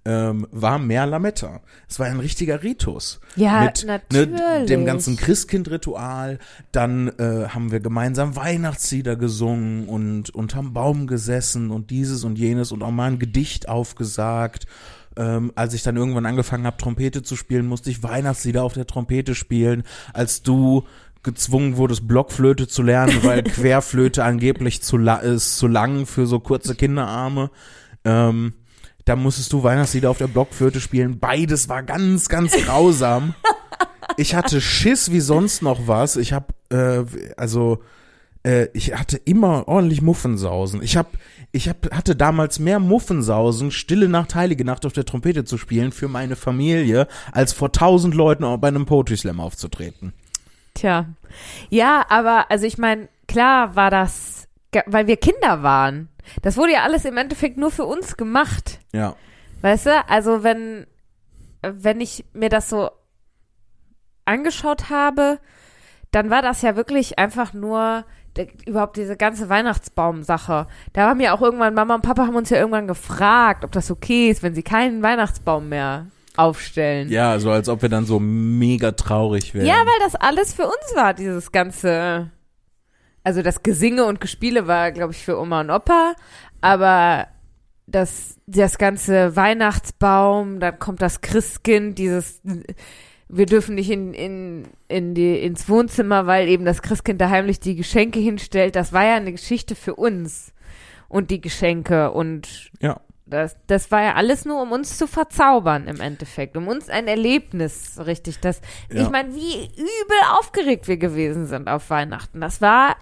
ähm, war mehr Lametta. Es war ein richtiger Ritus. Ja, mit, natürlich. Ne, dem ganzen Christkind-Ritual. Dann äh, haben wir gemeinsam Weihnachtslieder gesungen und unterm Baum gesessen und dieses und jenes und auch mal ein Gedicht aufgesagt. Ähm, als ich dann irgendwann angefangen habe, Trompete zu spielen, musste ich Weihnachtslieder auf der Trompete spielen. Als du gezwungen wurdest, Blockflöte zu lernen, weil Querflöte angeblich zu, la- ist, zu lang für so kurze Kinderarme. Ähm, da musstest du Weihnachtslieder auf der Blockflöte spielen. Beides war ganz, ganz grausam. Ich hatte Schiss wie sonst noch was. Ich habe, äh, also... Ich hatte immer ordentlich Muffensausen. Ich hab, ich hab, hatte damals mehr Muffensausen, Stille Nacht, Heilige Nacht auf der Trompete zu spielen für meine Familie, als vor tausend Leuten bei einem Poetry Slam aufzutreten. Tja. Ja, aber, also ich meine, klar war das, weil wir Kinder waren. Das wurde ja alles im Endeffekt nur für uns gemacht. Ja. Weißt du, also wenn, wenn ich mir das so angeschaut habe, dann war das ja wirklich einfach nur überhaupt diese ganze Weihnachtsbaum-Sache. Da haben ja auch irgendwann, Mama und Papa haben uns ja irgendwann gefragt, ob das okay ist, wenn sie keinen Weihnachtsbaum mehr aufstellen. Ja, so als ob wir dann so mega traurig wären. Ja, weil das alles für uns war, dieses ganze, also das Gesinge und Gespiele war, glaube ich, für Oma und Opa, aber das, das ganze Weihnachtsbaum, dann kommt das Christkind, dieses... Wir dürfen nicht in, in, in die, ins Wohnzimmer, weil eben das Christkind da heimlich die Geschenke hinstellt. Das war ja eine Geschichte für uns und die Geschenke. Und ja. das, das war ja alles nur, um uns zu verzaubern im Endeffekt, um uns ein Erlebnis, richtig. Das, ja. Ich meine, wie übel aufgeregt wir gewesen sind auf Weihnachten. Das war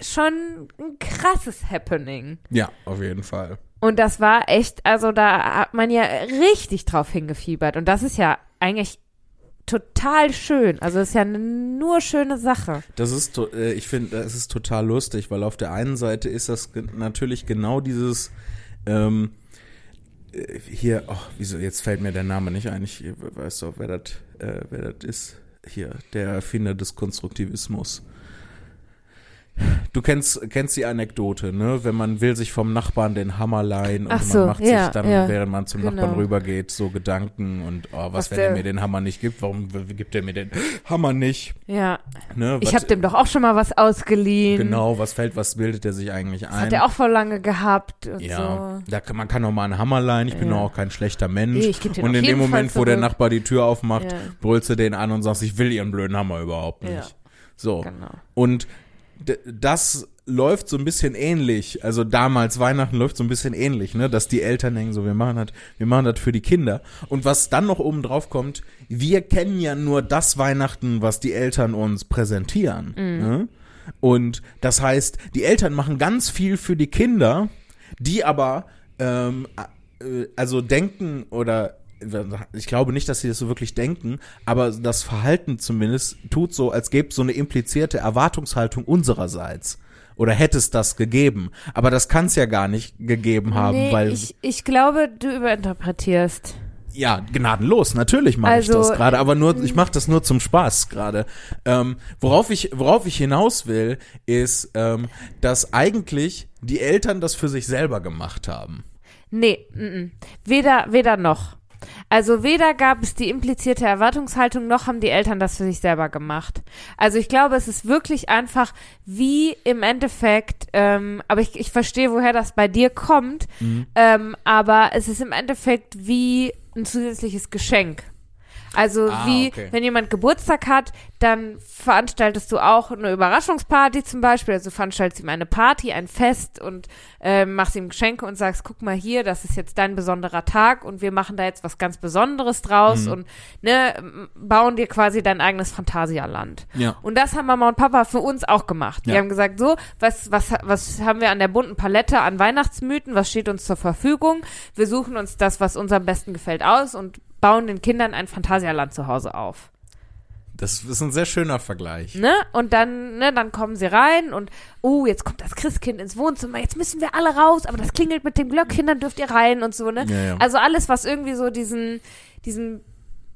schon ein krasses Happening. Ja, auf jeden Fall. Und das war echt, also da hat man ja richtig drauf hingefiebert. Und das ist ja eigentlich total schön. Also es ist ja eine nur schöne Sache. Das ist, äh, ich finde, das ist total lustig, weil auf der einen Seite ist das ge- natürlich genau dieses ähm, hier, oh, wieso, jetzt fällt mir der Name nicht ein, ich weiß doch, wer das äh, wer das ist. Hier, der Erfinder des Konstruktivismus. Du kennst, kennst die Anekdote, ne? Wenn man will sich vom Nachbarn den Hammer leihen und so, man macht ja, sich dann, ja, während man zum genau. Nachbarn rübergeht, so Gedanken und oh, was, was wenn der, er mir den Hammer nicht gibt? Warum gibt er mir den Hammer nicht? Ja. Ne, was, ich habe dem doch auch schon mal was ausgeliehen. Genau, was fällt, was bildet er sich eigentlich ein? Das hat er auch vor lange gehabt und ja, so. Da kann, man kann auch mal einen Hammer leihen, ich bin doch ja. auch kein schlechter Mensch. Ich geb dir und in dem Moment, wo der Nachbar die Tür aufmacht, ja. brüllst du den an und sagst, ich will ihren blöden Hammer überhaupt nicht. Ja. So. Genau. Und das läuft so ein bisschen ähnlich, also damals Weihnachten läuft so ein bisschen ähnlich, ne, dass die Eltern denken so, wir machen das, wir machen das für die Kinder. Und was dann noch oben drauf kommt, wir kennen ja nur das Weihnachten, was die Eltern uns präsentieren. Mhm. Ne? Und das heißt, die Eltern machen ganz viel für die Kinder, die aber ähm, also denken oder ich glaube nicht, dass sie das so wirklich denken, aber das Verhalten zumindest tut so, als gäbe es so eine implizierte Erwartungshaltung unsererseits. Oder hätte es das gegeben? Aber das kann es ja gar nicht gegeben haben, nee, weil ich, ich glaube, du überinterpretierst. Ja, gnadenlos, natürlich mache also, ich das gerade, aber nur ich mache das nur zum Spaß gerade. Ähm, worauf ich worauf ich hinaus will, ist, ähm, dass eigentlich die Eltern das für sich selber gemacht haben. Nee, m-m. weder weder noch. Also weder gab es die implizierte Erwartungshaltung, noch haben die Eltern das für sich selber gemacht. Also ich glaube, es ist wirklich einfach wie im Endeffekt, ähm, aber ich, ich verstehe, woher das bei dir kommt, mhm. ähm, aber es ist im Endeffekt wie ein zusätzliches Geschenk. Also ah, wie, okay. wenn jemand Geburtstag hat, dann veranstaltest du auch eine Überraschungsparty zum Beispiel. Also du veranstaltest ihm eine Party, ein Fest und äh, machst ihm Geschenke und sagst, guck mal hier, das ist jetzt dein besonderer Tag und wir machen da jetzt was ganz Besonderes draus mhm. und ne, bauen dir quasi dein eigenes Phantasialand. Ja. Und das haben Mama und Papa für uns auch gemacht. Die ja. haben gesagt, so, was, was, was haben wir an der bunten Palette an Weihnachtsmythen, was steht uns zur Verfügung? Wir suchen uns das, was uns am besten gefällt, aus und bauen den Kindern ein Phantasialand zu Hause auf. Das ist ein sehr schöner Vergleich. Ne? Und dann, ne, dann kommen sie rein und, oh, jetzt kommt das Christkind ins Wohnzimmer, jetzt müssen wir alle raus, aber das klingelt mit dem Glöckchen, dann dürft ihr rein und so, ne? Ja, ja. Also alles, was irgendwie so diesen, diesen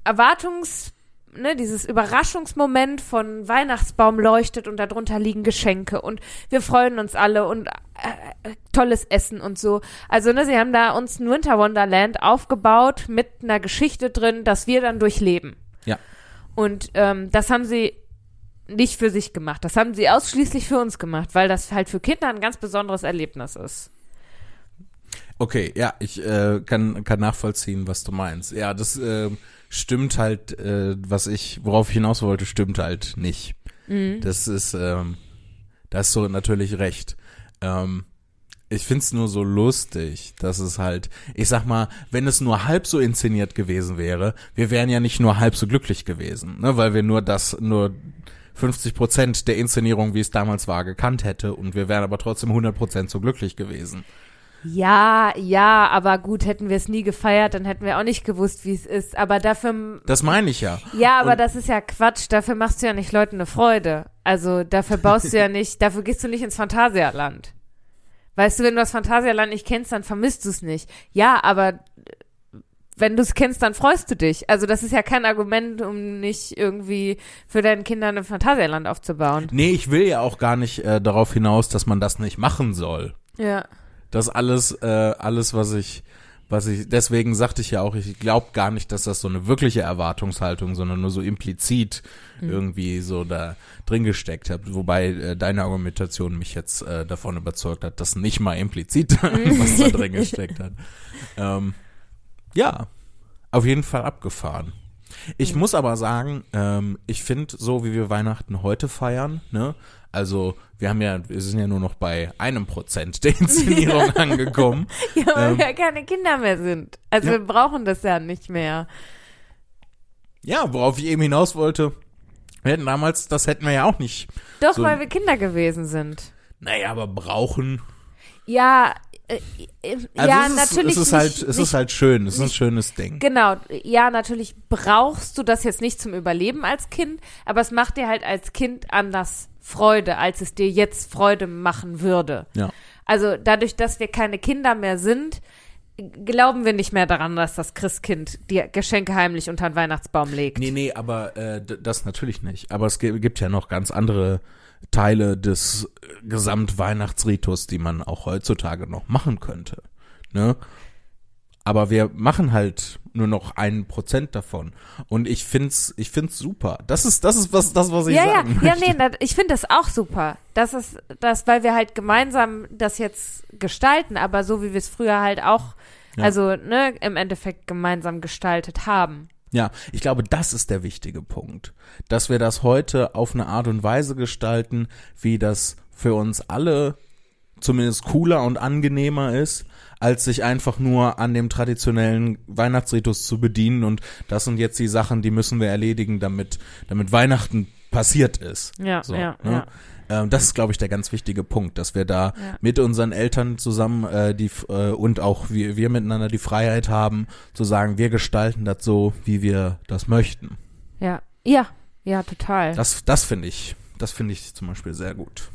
Erwartungs- ne, dieses Überraschungsmoment von Weihnachtsbaum leuchtet und darunter liegen Geschenke und wir freuen uns alle und äh, tolles Essen und so. Also, ne, sie haben da uns ein Winter Wonderland aufgebaut mit einer Geschichte drin, dass wir dann durchleben. Ja. Und ähm, das haben sie nicht für sich gemacht. Das haben sie ausschließlich für uns gemacht, weil das halt für Kinder ein ganz besonderes Erlebnis ist. Okay, ja, ich äh, kann, kann nachvollziehen, was du meinst. Ja, das äh, stimmt halt, äh, was ich, worauf ich hinaus wollte, stimmt halt nicht. Mhm. Das ist, ähm, da hast du natürlich recht. Ähm, ich find's nur so lustig, dass es halt, ich sag mal, wenn es nur halb so inszeniert gewesen wäre, wir wären ja nicht nur halb so glücklich gewesen, ne, weil wir nur das, nur fünfzig Prozent der Inszenierung, wie es damals war, gekannt hätte und wir wären aber trotzdem hundert Prozent so glücklich gewesen. Ja, ja, aber gut, hätten wir es nie gefeiert, dann hätten wir auch nicht gewusst, wie es ist, aber dafür... Das meine ich ja. Ja, aber und das ist ja Quatsch, dafür machst du ja nicht Leuten eine Freude, also dafür baust du ja nicht, dafür gehst du nicht ins Phantasialand. Weißt du, wenn du das Phantasialand nicht kennst, dann vermisst du es nicht. Ja, aber wenn du es kennst, dann freust du dich. Also das ist ja kein Argument, um nicht irgendwie für deinen Kindern ein Phantasialand aufzubauen. Nee, ich will ja auch gar nicht äh, darauf hinaus, dass man das nicht machen soll. Ja. Das alles, äh, alles, was ich, was ich, deswegen sagte ich ja auch, ich glaube gar nicht, dass das so eine wirkliche Erwartungshaltung, sondern nur so implizit mhm. irgendwie so da drin gesteckt hat. Wobei äh, deine Argumentation mich jetzt äh, davon überzeugt hat, dass nicht mal implizit was da drin gesteckt hat. Ähm, ja, auf jeden Fall abgefahren. Ich mhm. muss aber sagen, ähm, ich finde, so wie wir Weihnachten heute feiern, ne, also wir haben ja, wir sind ja nur noch bei einem Prozent der Inszenierung angekommen. Ja, weil ähm, wir ja keine Kinder mehr sind. Also ja. Wir brauchen das ja nicht mehr. Ja, worauf ich eben hinaus wollte, wir hätten damals, das hätten wir ja auch nicht. Doch, so, weil wir Kinder gewesen sind. Naja, aber brauchen. Ja, äh, äh, also ja es ist, natürlich. Es ist, nicht, halt, es nicht, ist halt schön, es ist nicht, ein schönes Ding. Genau, ja, natürlich brauchst du das jetzt nicht zum Überleben als Kind, aber es macht dir halt als Kind anders Freude, als es dir jetzt Freude machen würde. Ja. Also dadurch, dass wir keine Kinder mehr sind, glauben wir nicht mehr daran, dass das Christkind die Geschenke heimlich unter den Weihnachtsbaum legt. Nee, nee, aber äh, das natürlich nicht. Aber es gibt ja noch ganz andere Teile des Gesamtweihnachtsritus, die man auch heutzutage noch machen könnte. Ne? Aber wir machen halt nur noch ein Prozent davon. Und ich find's, ich find's super. Das ist, das ist was, das, was ich ja, sagen ja. möchte. Ja, nee, das, ich finde das auch super. Das ist, das, weil wir halt gemeinsam das jetzt gestalten, aber so wie wir es früher halt auch, ja. also, ne, im Endeffekt gemeinsam gestaltet haben. Ja, ich glaube, das ist der wichtige Punkt. Dass wir das heute auf eine Art und Weise gestalten, wie das für uns alle zumindest cooler und angenehmer ist, als sich einfach nur an dem traditionellen Weihnachtsritus zu bedienen und das sind jetzt die Sachen, die müssen wir erledigen, damit damit Weihnachten passiert ist. Ja, so, ja, ne? ja. Ähm, das ist, glaube ich, der ganz wichtige Punkt, dass wir da ja. mit unseren Eltern zusammen äh, die äh, und auch wir, wir miteinander die Freiheit haben, zu sagen, wir gestalten das so, wie wir das möchten. Ja, ja, ja, total. Das, das finde ich, das finde ich zum Beispiel sehr gut.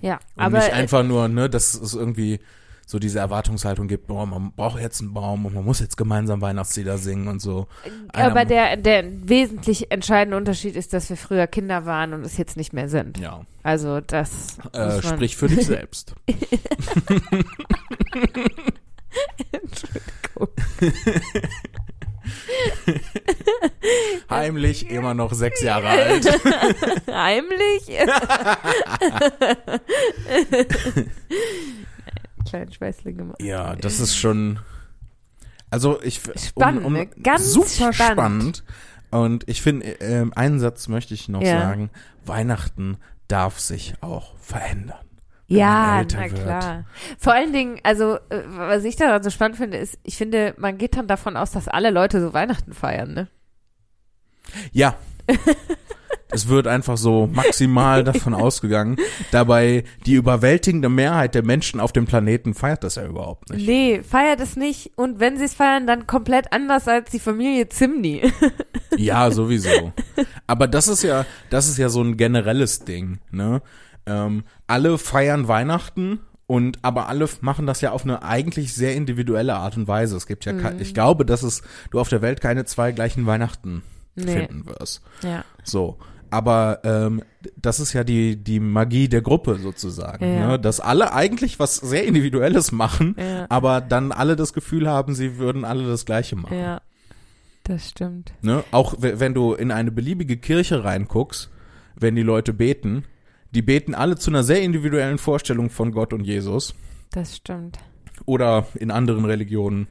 Ja, und aber nicht einfach nur, ne, dass es irgendwie so diese Erwartungshaltung gibt, oh, man braucht jetzt einen Baum und man muss jetzt gemeinsam Weihnachtslieder singen und so. Einer aber der, der wesentlich entscheidende Unterschied ist, dass wir früher Kinder waren und es jetzt nicht mehr sind. Ja. Also das äh, sprich für dich selbst. Entschuldigung. Heimlich immer noch sechs Jahre alt. Heimlich? Kleinen Schweißling gemacht. Ja, das ist schon, also ich spannend, um, um, ganz super spannend. spannend. Und ich finde, äh, einen Satz möchte ich noch ja. sagen: Weihnachten darf sich auch verändern. Ja, na klar. Wird. Vor allen Dingen, also was ich daran so spannend finde, ist, ich finde, man geht dann davon aus, dass alle Leute so Weihnachten feiern, ne? Ja. Es wird einfach so maximal davon ausgegangen. Dabei die überwältigende Mehrheit der Menschen auf dem Planeten feiert das ja überhaupt nicht. Nee, feiert es nicht. Und wenn sie es feiern, dann komplett anders als die Familie Zimny. Ja, sowieso. Aber das ist ja, das ist ja so ein generelles Ding, ne? Ähm, alle feiern Weihnachten. Und aber alle machen das ja auf eine eigentlich sehr individuelle Art und Weise. Es gibt ja, ke- mhm. ich glaube, dass es du auf der Welt keine zwei gleichen Weihnachten nee. finden wir es. Ja. So. Aber ähm, das ist ja die die Magie der Gruppe sozusagen, ja. ne? Dass alle eigentlich was sehr Individuelles machen, ja. aber dann alle das Gefühl haben, sie würden alle das Gleiche machen. Ja, das stimmt. Ne? Auch w- wenn du in eine beliebige Kirche reinguckst, wenn die Leute beten, die beten alle zu einer sehr individuellen Vorstellung von Gott und Jesus. Das stimmt. Oder in anderen Religionen,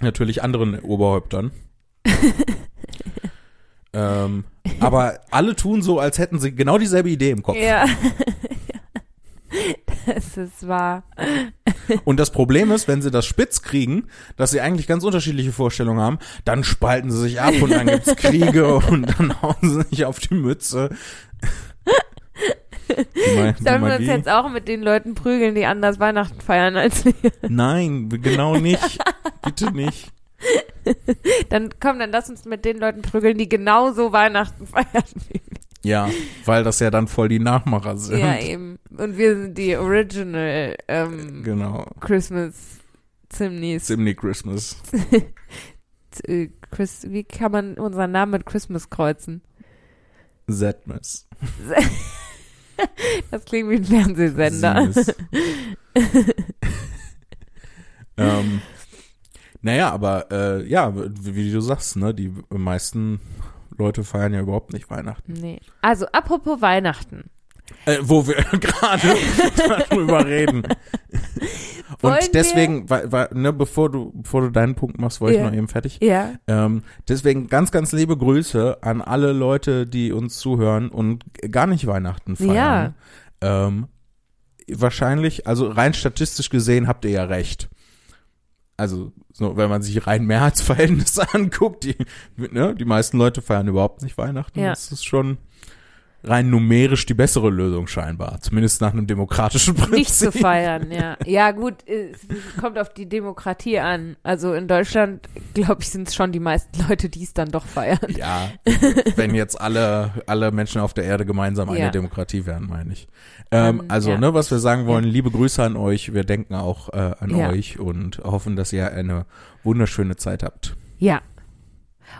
natürlich anderen Oberhäuptern. Ähm, aber alle tun so, als hätten sie genau dieselbe Idee im Kopf. Ja, das ist wahr. Und das Problem ist, wenn sie das spitz kriegen, dass sie eigentlich ganz unterschiedliche Vorstellungen haben, dann spalten sie sich ab und dann gibt's Kriege und dann hauen sie sich auf die Mütze. Sollen wir uns jetzt auch mit den Leuten prügeln, die anders Weihnachten feiern als wir? Nein, genau nicht. Bitte nicht. Dann komm, dann lass uns mit den Leuten prügeln, die genauso Weihnachten feiern. Ja, weil das ja dann voll die Nachmacher sind. Ja, eben. Und wir sind die Original ähm, genau. Christmas Zimnys. Zimny Christmas. Chris, wie kann man unseren Namen mit Christmas kreuzen? Zedmas. Das klingt wie ein Fernsehsender. ähm. Naja, aber äh, ja, wie du sagst, ne, die meisten Leute feiern ja überhaupt nicht Weihnachten. Nee. Also, apropos Weihnachten. Äh, wo wir gerade drüber reden. Und Wollen deswegen, wa, wa, ne, bevor du, bevor du deinen Punkt machst, wollte yeah. ich noch eben fertig. Ja. Yeah. Ähm, deswegen ganz, ganz liebe Grüße an alle Leute, die uns zuhören und gar nicht Weihnachten feiern. Ja. Ähm, wahrscheinlich, also rein statistisch gesehen habt ihr ja recht. Also, so, wenn man sich rein Mehrheitsverhältnisse anguckt, die, ne, die meisten Leute feiern überhaupt nicht Weihnachten. Ja. Das ist schon rein numerisch die bessere Lösung scheinbar. Zumindest nach einem demokratischen Prinzip. Nicht zu feiern, ja. Ja, gut, es kommt auf die Demokratie an. Also in Deutschland, glaube ich, sind es schon die meisten Leute, die es dann doch feiern. Ja, wenn jetzt alle, alle Menschen auf der Erde gemeinsam eine ja. Demokratie wären, meine ich. Ähm, um, also, ja. ne, was wir sagen wollen, liebe Grüße an euch. Wir denken auch äh, an ja. euch und hoffen, dass ihr eine wunderschöne Zeit habt. Ja.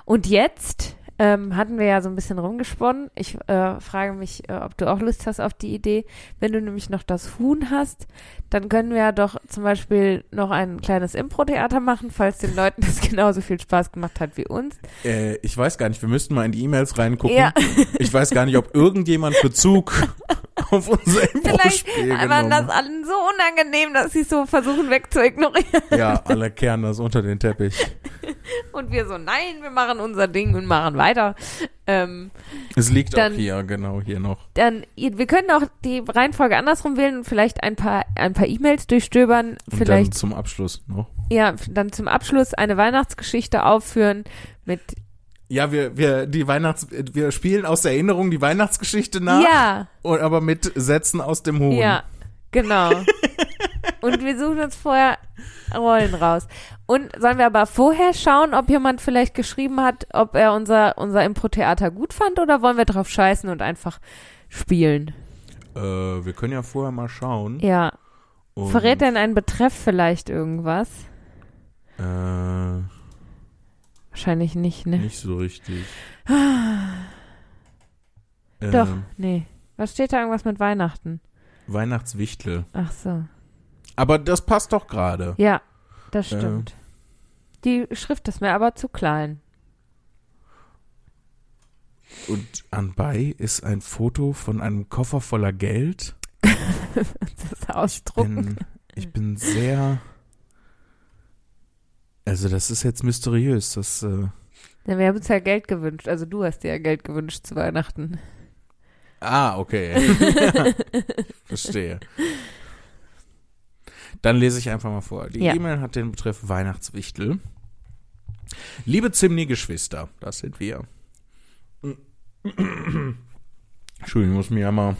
Und jetzt ähm, hatten wir ja so ein bisschen rumgesponnen. Ich äh, frage mich, äh, ob du auch Lust hast auf die Idee. Wenn du nämlich noch das Huhn hast, dann können wir ja doch zum Beispiel noch ein kleines Impro-Theater machen, falls den Leuten das genauso viel Spaß gemacht hat wie uns. Äh, ich weiß gar nicht, wir müssten mal in die E-Mails reingucken. Ja. Ich weiß gar nicht, ob irgendjemand Bezug auf unser Impro-Spiel genommen. Vielleicht waren das allen so unangenehm, dass sie es so versuchen wegzuignorieren. Ja, alle kehren das unter den Teppich. Und wir so, nein, wir machen unser Ding und machen weiter. Ähm, es liegt dann, auch hier, genau, hier noch. Dann, wir können auch die Reihenfolge andersrum wählen und vielleicht ein paar, ein paar E-Mails durchstöbern. Vielleicht, und dann zum Abschluss noch. Ja, dann zum Abschluss eine Weihnachtsgeschichte aufführen mit Ja, wir wir die Weihnachts wir spielen aus der Erinnerung die Weihnachtsgeschichte nach, ja. und, aber mit Sätzen aus dem Huhn. Ja, genau. Und wir suchen uns vorher Rollen raus. Und sollen wir aber vorher schauen, ob jemand vielleicht geschrieben hat, ob er unser unser Impro-Theater gut fand, oder wollen wir drauf scheißen und einfach spielen? Äh, wir können ja vorher mal schauen. Ja. Und verrät denn ein Betreff vielleicht irgendwas? Äh Wahrscheinlich nicht, ne? Nicht so richtig. ähm, Doch, nee. Was steht da, irgendwas mit Weihnachten? Weihnachtswichtel. Ach so. Aber das passt doch gerade. Ja, das stimmt. Ähm. Die Schrift ist mir aber zu klein. Und anbei ist ein Foto von einem Koffer voller Geld. Das ausdrucken. Ich bin, ich bin sehr... Also das ist jetzt mysteriös, das äh ja, wir haben uns ja Geld gewünscht, also du hast dir ja Geld gewünscht zu Weihnachten. Ah, okay. Ja, verstehe. Dann lese ich einfach mal vor. Die ja. E-Mail hat den Betreff Weihnachtswichtel. Liebe Zimny-Geschwister, das sind wir. Entschuldigung, ich muss mir ja mal...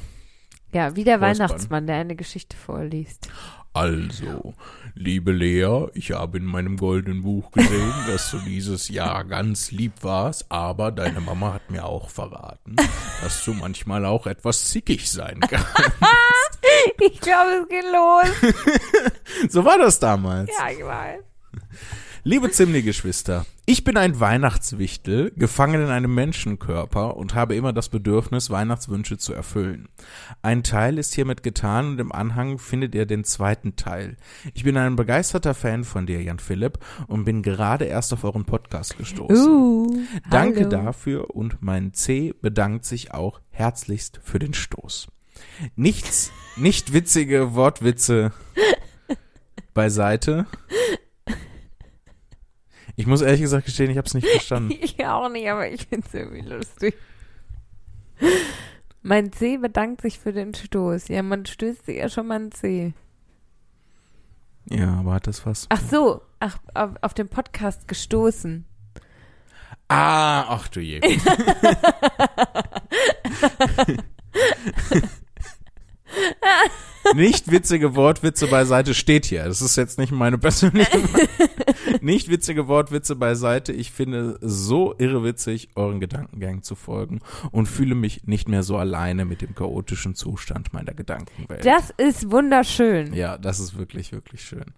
Ja, wie der Räuspern. Weihnachtsmann, der eine Geschichte vorliest. Also, liebe Lea, ich habe in meinem goldenen Buch gesehen, dass du dieses Jahr ganz lieb warst, aber deine Mama hat mir auch verraten, dass du manchmal auch etwas zickig sein kannst. Ich glaube, es geht los. So war das damals. Ja, ich weiß. Liebe Zimny-Geschwister, ich bin ein Weihnachtswichtel, gefangen in einem Menschenkörper und habe immer das Bedürfnis, Weihnachtswünsche zu erfüllen. Ein Teil ist hiermit getan und im Anhang findet ihr den zweiten Teil. Ich bin ein begeisterter Fan von dir, Jan-Philipp, und bin gerade erst auf euren Podcast gestoßen. Uh, Danke hallo. dafür und mein C bedankt sich auch herzlichst für den Stoß. Nichts, nicht witzige Wortwitze beiseite. Ich muss ehrlich gesagt gestehen, ich habe es nicht verstanden. Ich auch nicht, aber ich finde es irgendwie lustig. Mein Zeh bedankt sich für den Stoß. Ja, man stößt sich ja schon mal einen Zeh. Ja, aber hat das was? Ach so, ach, auf, auf den Podcast gestoßen. Ah, ach du je. Nicht witzige Wortwitze beiseite steht hier. Das ist jetzt nicht meine persönliche Nicht witzige Wortwitze beiseite. Ich finde so irrewitzig, euren Gedankengang zu folgen und fühle mich nicht mehr so alleine mit dem chaotischen Zustand meiner Gedankenwelt. Das ist wunderschön. Ja, das ist wirklich, wirklich schön.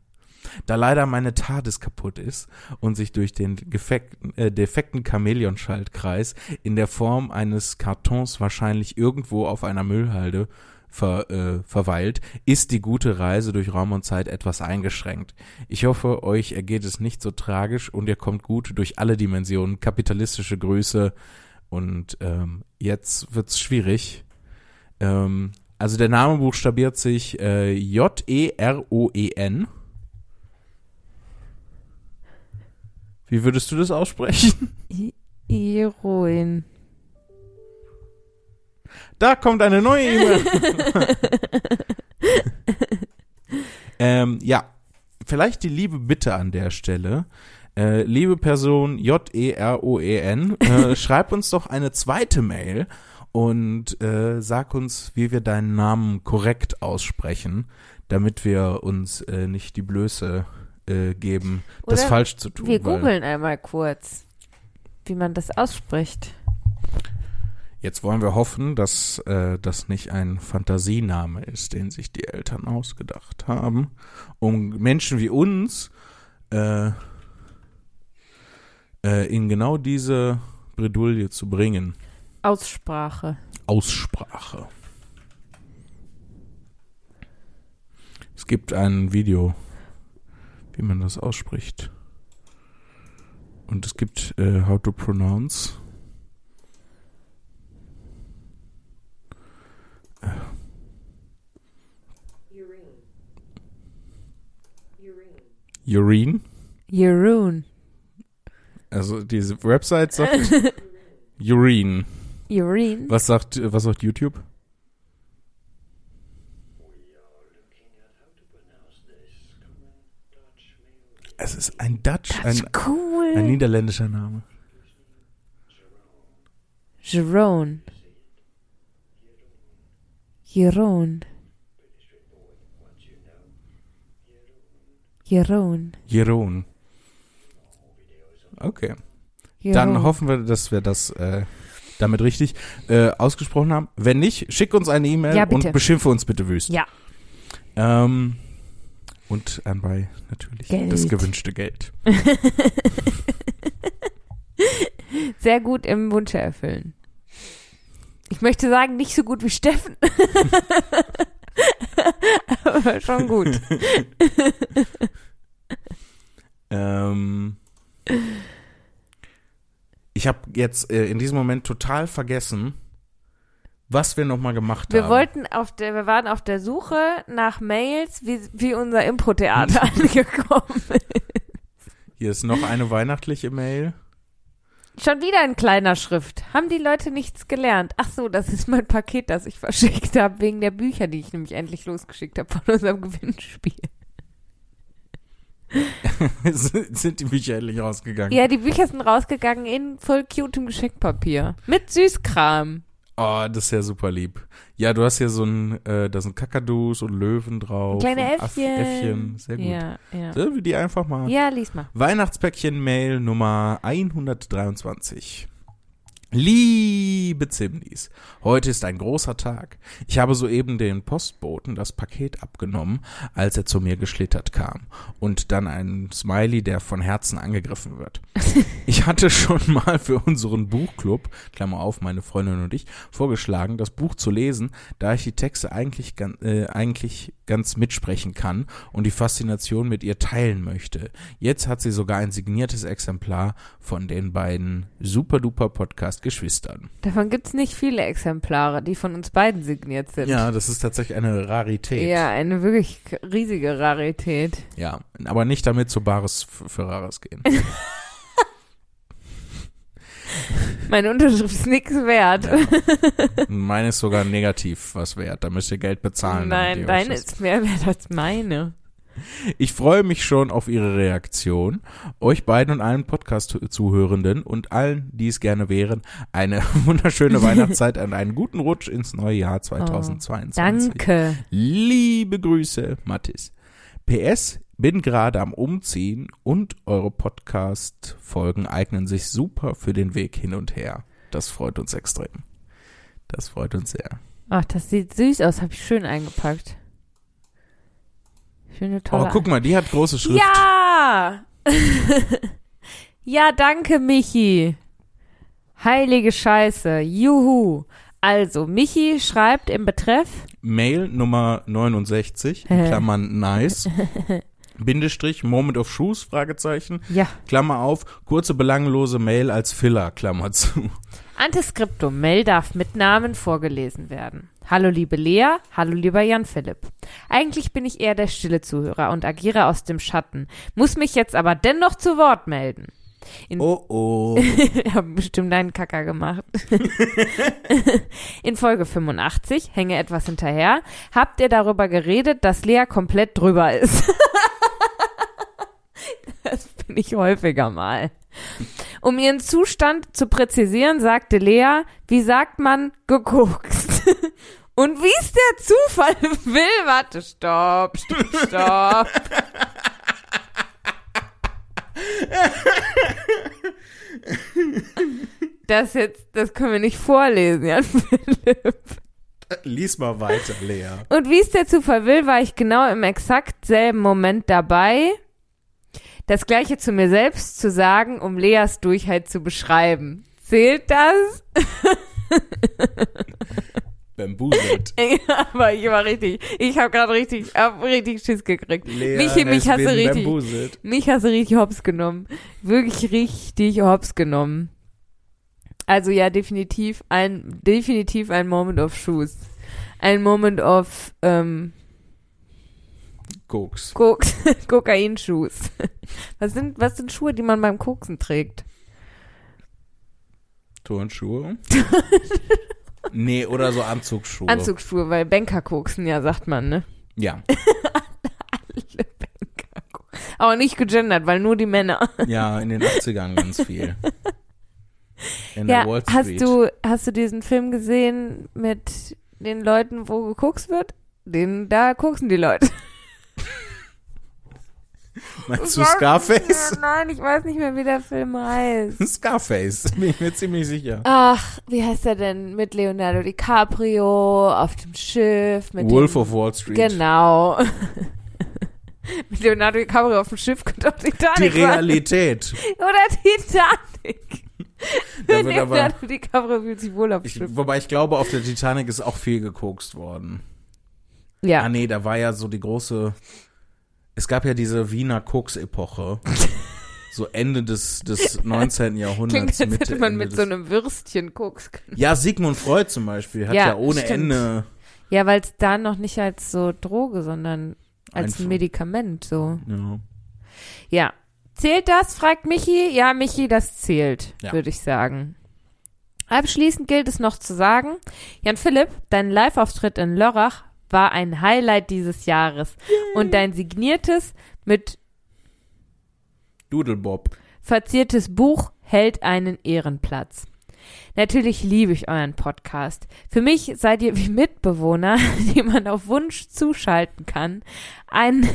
Da leider meine TARDIS kaputt ist und sich durch den defekten, äh, defekten Chamäleonschaltkreis in der Form eines Kartons wahrscheinlich irgendwo auf einer Müllhalde Ver, äh, verweilt, ist die gute Reise durch Raum und Zeit etwas eingeschränkt. Ich hoffe, euch ergeht es nicht so tragisch und ihr kommt gut durch alle Dimensionen. Kapitalistische Grüße. Und ähm, jetzt wird's schwierig. Ähm, also der Name buchstabiert sich äh, J-E-R-O-E-N. Wie würdest du das aussprechen? Jeroen. Da kommt eine neue E-Mail. ähm, ja, vielleicht die liebe Bitte an der Stelle. Äh, liebe Person J-E-R-O-E-N, äh, schreib uns doch eine zweite Mail und äh, sag uns, wie wir deinen Namen korrekt aussprechen, damit wir uns äh, nicht die Blöße äh, geben, oder das falsch zu tun. Wir googeln einmal kurz, wie man das ausspricht. Jetzt wollen wir hoffen, dass äh, das nicht ein Fantasiename ist, den sich die Eltern ausgedacht haben, um Menschen wie uns äh, äh, in genau diese Bredouille zu bringen. Aussprache. Aussprache. Es gibt ein Video, wie man das ausspricht. Und es gibt äh, How to Pronounce. Jeroen. Jeroen. Also diese Website sagt Jeroen. Jeroen. Was sagt, was sagt YouTube? Es ist ein Dutch, ein, cool. ein niederländischer Name. Jeroen. Jeroen. Jeroen. Jeroen. Okay. Jeroen. Dann hoffen wir, dass wir das äh, damit richtig äh, ausgesprochen haben. Wenn nicht, schick uns eine E-Mail ja, und beschimpfe uns bitte wüst. Ja. Ähm, und anbei natürlich Geld. Das gewünschte Geld. Sehr gut im Wünsche erfüllen. Ich möchte sagen, nicht so gut wie Steffen. Aber schon gut. ähm, ich habe jetzt äh, in diesem Moment total vergessen, was wir nochmal gemacht wir haben. Wir wollten auf der, wir waren auf der Suche nach Mails, wie, wie unser Impro-Theater angekommen ist. Hier ist noch eine weihnachtliche Mail. Schon wieder in kleiner Schrift. Haben die Leute nichts gelernt? Ach so, das ist mein Paket, das ich verschickt habe, wegen der Bücher, die ich nämlich endlich losgeschickt habe von unserem Gewinnspiel. Sind die Bücher endlich rausgegangen? Ja, die Bücher sind rausgegangen in voll cutem Geschenkpapier. Mit Süßkram. Oh, das ist ja super lieb. Ja, du hast hier so ein, äh, da sind Kakadus und Löwen drauf. Kleine Äffchen. Äffchen. Sehr gut. Ja, ja. Sollen wir die einfach mal? Ja, lies mal. Weihnachtspäckchen-Mail Nummer hundertdreiundzwanzig. Lieb. liebe Zimnys, heute ist ein großer Tag. Ich habe soeben den Postboten das Paket abgenommen, als er zu mir geschlittert kam. Und dann ein Smiley, der von Herzen angegriffen wird. Ich hatte schon mal für unseren Buchclub, Klammer auf, meine Freundin und ich, vorgeschlagen, das Buch zu lesen, da ich die Texte eigentlich, äh, eigentlich ganz mitsprechen kann und die Faszination mit ihr teilen möchte. Jetzt hat sie sogar ein signiertes Exemplar von den beiden Super-Duper-Podcast-Geschwistern. Davon gibt es nicht viele Exemplare, die von uns beiden signiert sind. Ja, das ist tatsächlich eine Rarität. Ja, eine wirklich riesige Rarität. Ja, aber nicht damit zu Bares für Rares gehen. Meine Unterschrift ist nichts wert. Ja. Meine ist sogar negativ was wert. Da müsst ihr Geld bezahlen. Nein, deine ist mehr wert als meine. Ich freue mich schon auf Ihre Reaktion. Euch beiden und allen Podcast-Zuhörenden und allen, die es gerne wären, eine wunderschöne Weihnachtszeit und einen guten Rutsch ins neue Jahr zweitausendzweiundzwanzig. Oh, danke. Liebe Grüße, Mathis. P S, bin gerade am Umziehen und eure Podcast-Folgen eignen sich super für den Weg hin und her. Das freut uns extrem. Das freut uns sehr. Ach, das sieht süß aus. Habe ich schön eingepackt. Schöne, tolle. Oh, guck mal, die hat große Schrift. Ja! Ja, danke, Michi. Heilige Scheiße. Juhu. Also, Michi schreibt im Betreff Mail Nummer neunundsechzig, Klammern nice, Bindestrich, Moment of Shoes, Fragezeichen, ja. Klammer auf, kurze belanglose Mail als Filler, Klammer zu. Antiskriptum, Mail darf mit Namen vorgelesen werden. Hallo liebe Lea, hallo lieber Jan-Philipp. Eigentlich bin ich eher der stille Zuhörer und agiere aus dem Schatten, muss mich jetzt aber dennoch zu Wort melden. In oh oh. Ich habe bestimmt einen Kacker gemacht. In Folge fünfundachtzig, hänge etwas hinterher, habt ihr darüber geredet, dass Lea komplett drüber ist. Das bin ich häufiger mal. Um ihren Zustand zu präzisieren, sagte Lea, wie sagt man, gekokst. Und wie es der Zufall will, warte, stopp, stopp, stopp. Das jetzt, das können wir nicht vorlesen, Jan-Philipp. Lies mal weiter, Lea. Und wie es der Zufall will, war ich genau im exakt selben Moment dabei, das Gleiche zu mir selbst zu sagen, um Leas Durchheit zu beschreiben. Zählt das? Bamboozelt. Ja, aber ich war richtig, ich habe gerade richtig, hab richtig Schiss gekriegt. Lea, Michi, mich hasse richtig, bamboozelt. Mich hasse richtig hops genommen. Wirklich richtig hops genommen. Also ja, definitiv ein, definitiv ein Moment of Shoes. Ein Moment of, ähm, Koks. Koks, Kokainschuhs. Was sind, was sind Schuhe, die man beim Koksen trägt? Turnschuhe? Nee, oder so Anzugsschuhe. Anzugsschuhe, weil Banker koksen, ja, sagt man, ne? Ja. Alle Banker koksen. Aber nicht gegendert, weil nur die Männer. Ja, in den achtzigern ganz viel. In ja, der Wall Street. Hast du, hast du diesen Film gesehen mit den Leuten, wo gekokst wird? Den, da koksen die Leute. Meinst du Scarface? Mehr, nein, ich weiß nicht mehr, wie der Film heißt. Scarface, bin ich mir ziemlich sicher. Ach, wie heißt er denn? Mit Leonardo DiCaprio, auf dem Schiff. Mit Wolf dem, of Wall Street. Genau. Mit Leonardo DiCaprio auf dem Schiff kommt auch Titanic. Die Realität. Oder Titanic. Da wird Leonardo aber, DiCaprio fühlt sich wohl auf dem Schiff. Wobei ich glaube, auf der Titanic ist auch viel gekokst worden. Ja. Ah nee, da war ja so die große... Es gab ja diese Wiener Koks-Epoche, so Ende des, des neunzehnten. Jahrhunderts. Klingt, als hätte man Ende mit so einem Würstchen Koks können. Ja, Sigmund Freud zum Beispiel hat ja, ja ohne stimmt. Ende. Ja, weil es da noch nicht als so Droge, sondern als Einfluss. Medikament so. Ja. Ja. Zählt das, fragt Michi. Ja, Michi, das zählt, ja. Würde ich sagen. Abschließend gilt es noch zu sagen, Jan-Philipp, dein Live-Auftritt in Lörrach war ein Highlight dieses Jahres. Yay. Und dein signiertes mit Doodle Bob verziertes Buch hält einen Ehrenplatz. Natürlich liebe ich euren Podcast. Für mich seid ihr wie Mitbewohner, die man auf Wunsch zuschalten kann, einen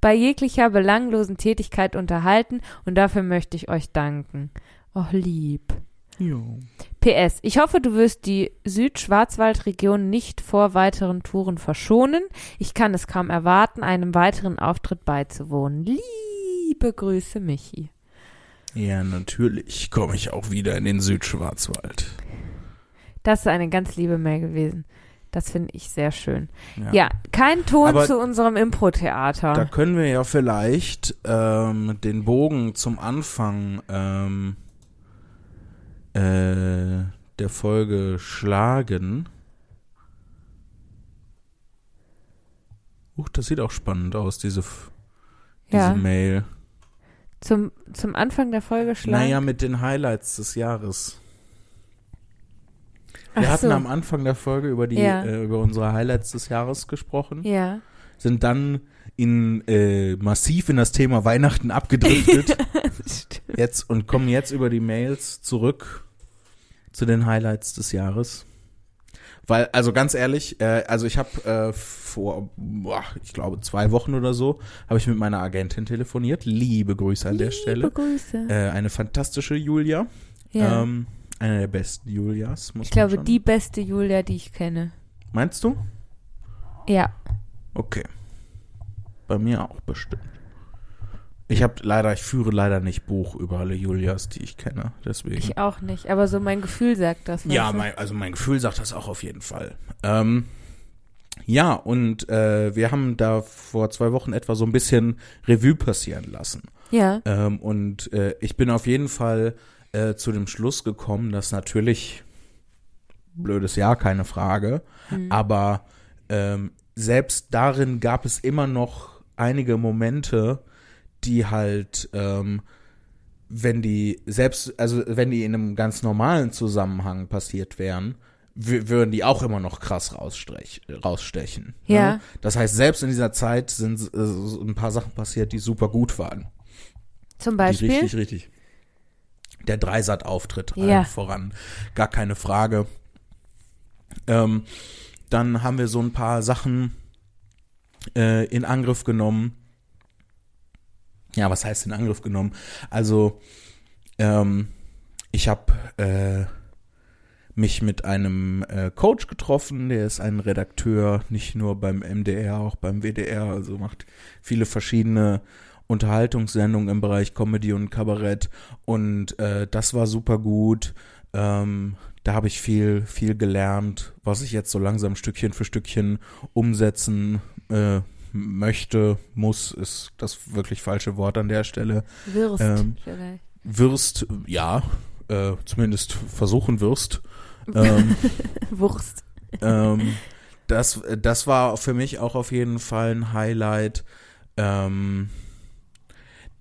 bei jeglicher belanglosen Tätigkeit unterhalten und dafür möchte ich euch danken. Och, lieb. Ja. P S. Ich hoffe, du wirst die Südschwarzwald-Region nicht vor weiteren Touren verschonen. Ich kann es kaum erwarten, einem weiteren Auftritt beizuwohnen. Liebe Grüße, Michi. Ja, natürlich komme ich auch wieder in den Südschwarzwald. Das ist eine ganz liebe Mail gewesen. Das finde ich sehr schön. Ja, ja, kein Ton aber zu unserem Impro-Theater. Da können wir ja vielleicht ähm, den Bogen zum Anfang ähm, äh, der Folge schlagen. Huch, das sieht auch spannend aus, diese, F- diese ja. Mail. Zum, zum Anfang der Folge schlagen? Naja, mit den Highlights des Jahres. Wir Ach hatten so. am Anfang der Folge über die ja. äh, über unsere Highlights des Jahres gesprochen, ja. sind dann in äh, massiv in das Thema Weihnachten abgedriftet jetzt und kommen jetzt über die Mails zurück zu den Highlights des Jahres. Weil, also ganz ehrlich, äh, also ich habe äh, vor, boah, ich glaube zwei Wochen oder so, habe ich mit meiner Agentin telefoniert. Liebe Grüße an Liebe der Stelle. Liebe Grüße. Äh, eine fantastische Julia. Ja. Ähm, Eine der besten Julias. Muss ich glaube, schon. die beste Julia, die ich kenne. Meinst du? Ja. Okay. Bei mir auch bestimmt. Ich habe leider, ich führe leider nicht Buch über alle Julias, die ich kenne. Deswegen. Ich auch nicht, aber so mein Gefühl sagt das. Ja, mein, also mein Gefühl sagt das auch auf jeden Fall. Ähm, ja, und äh, wir haben da vor zwei Wochen etwa so ein bisschen Revue passieren lassen. Ja. Ähm, und äh, ich bin auf jeden Fall Äh, zu dem Schluss gekommen, dass natürlich blödes Jahr, keine Frage, mhm. aber ähm, selbst darin gab es immer noch einige Momente, die halt, ähm, wenn die selbst, also wenn die in einem ganz normalen Zusammenhang passiert wären, w- würden die auch immer noch krass rausstrech- rausstechen. Ja. Ne? Das heißt, selbst in dieser Zeit sind äh, so ein paar Sachen passiert, die super gut waren. Zum Beispiel? Die richtig, richtig. Der Dreisat-Auftritt ja. voran, gar keine Frage. Ähm, dann haben wir so ein paar Sachen äh, in Angriff genommen. Ja, was heißt in Angriff genommen? Also, ähm, ich habe äh, mich mit einem äh, Coach getroffen, der ist ein Redakteur, nicht nur beim M D R, auch beim W D R, also macht viele verschiedene Unterhaltungssendung im Bereich Comedy und Kabarett und äh, das war super gut. Ähm, da habe ich viel, viel gelernt, was ich jetzt so langsam Stückchen für Stückchen umsetzen äh, möchte, muss, ist das wirklich falsche Wort an der Stelle. Wirst ähm, vielleicht. Wirst, ja, äh, zumindest versuchen wirst. Ähm, Wurst. Ähm, das, das war für mich auch auf jeden Fall ein Highlight. Ähm,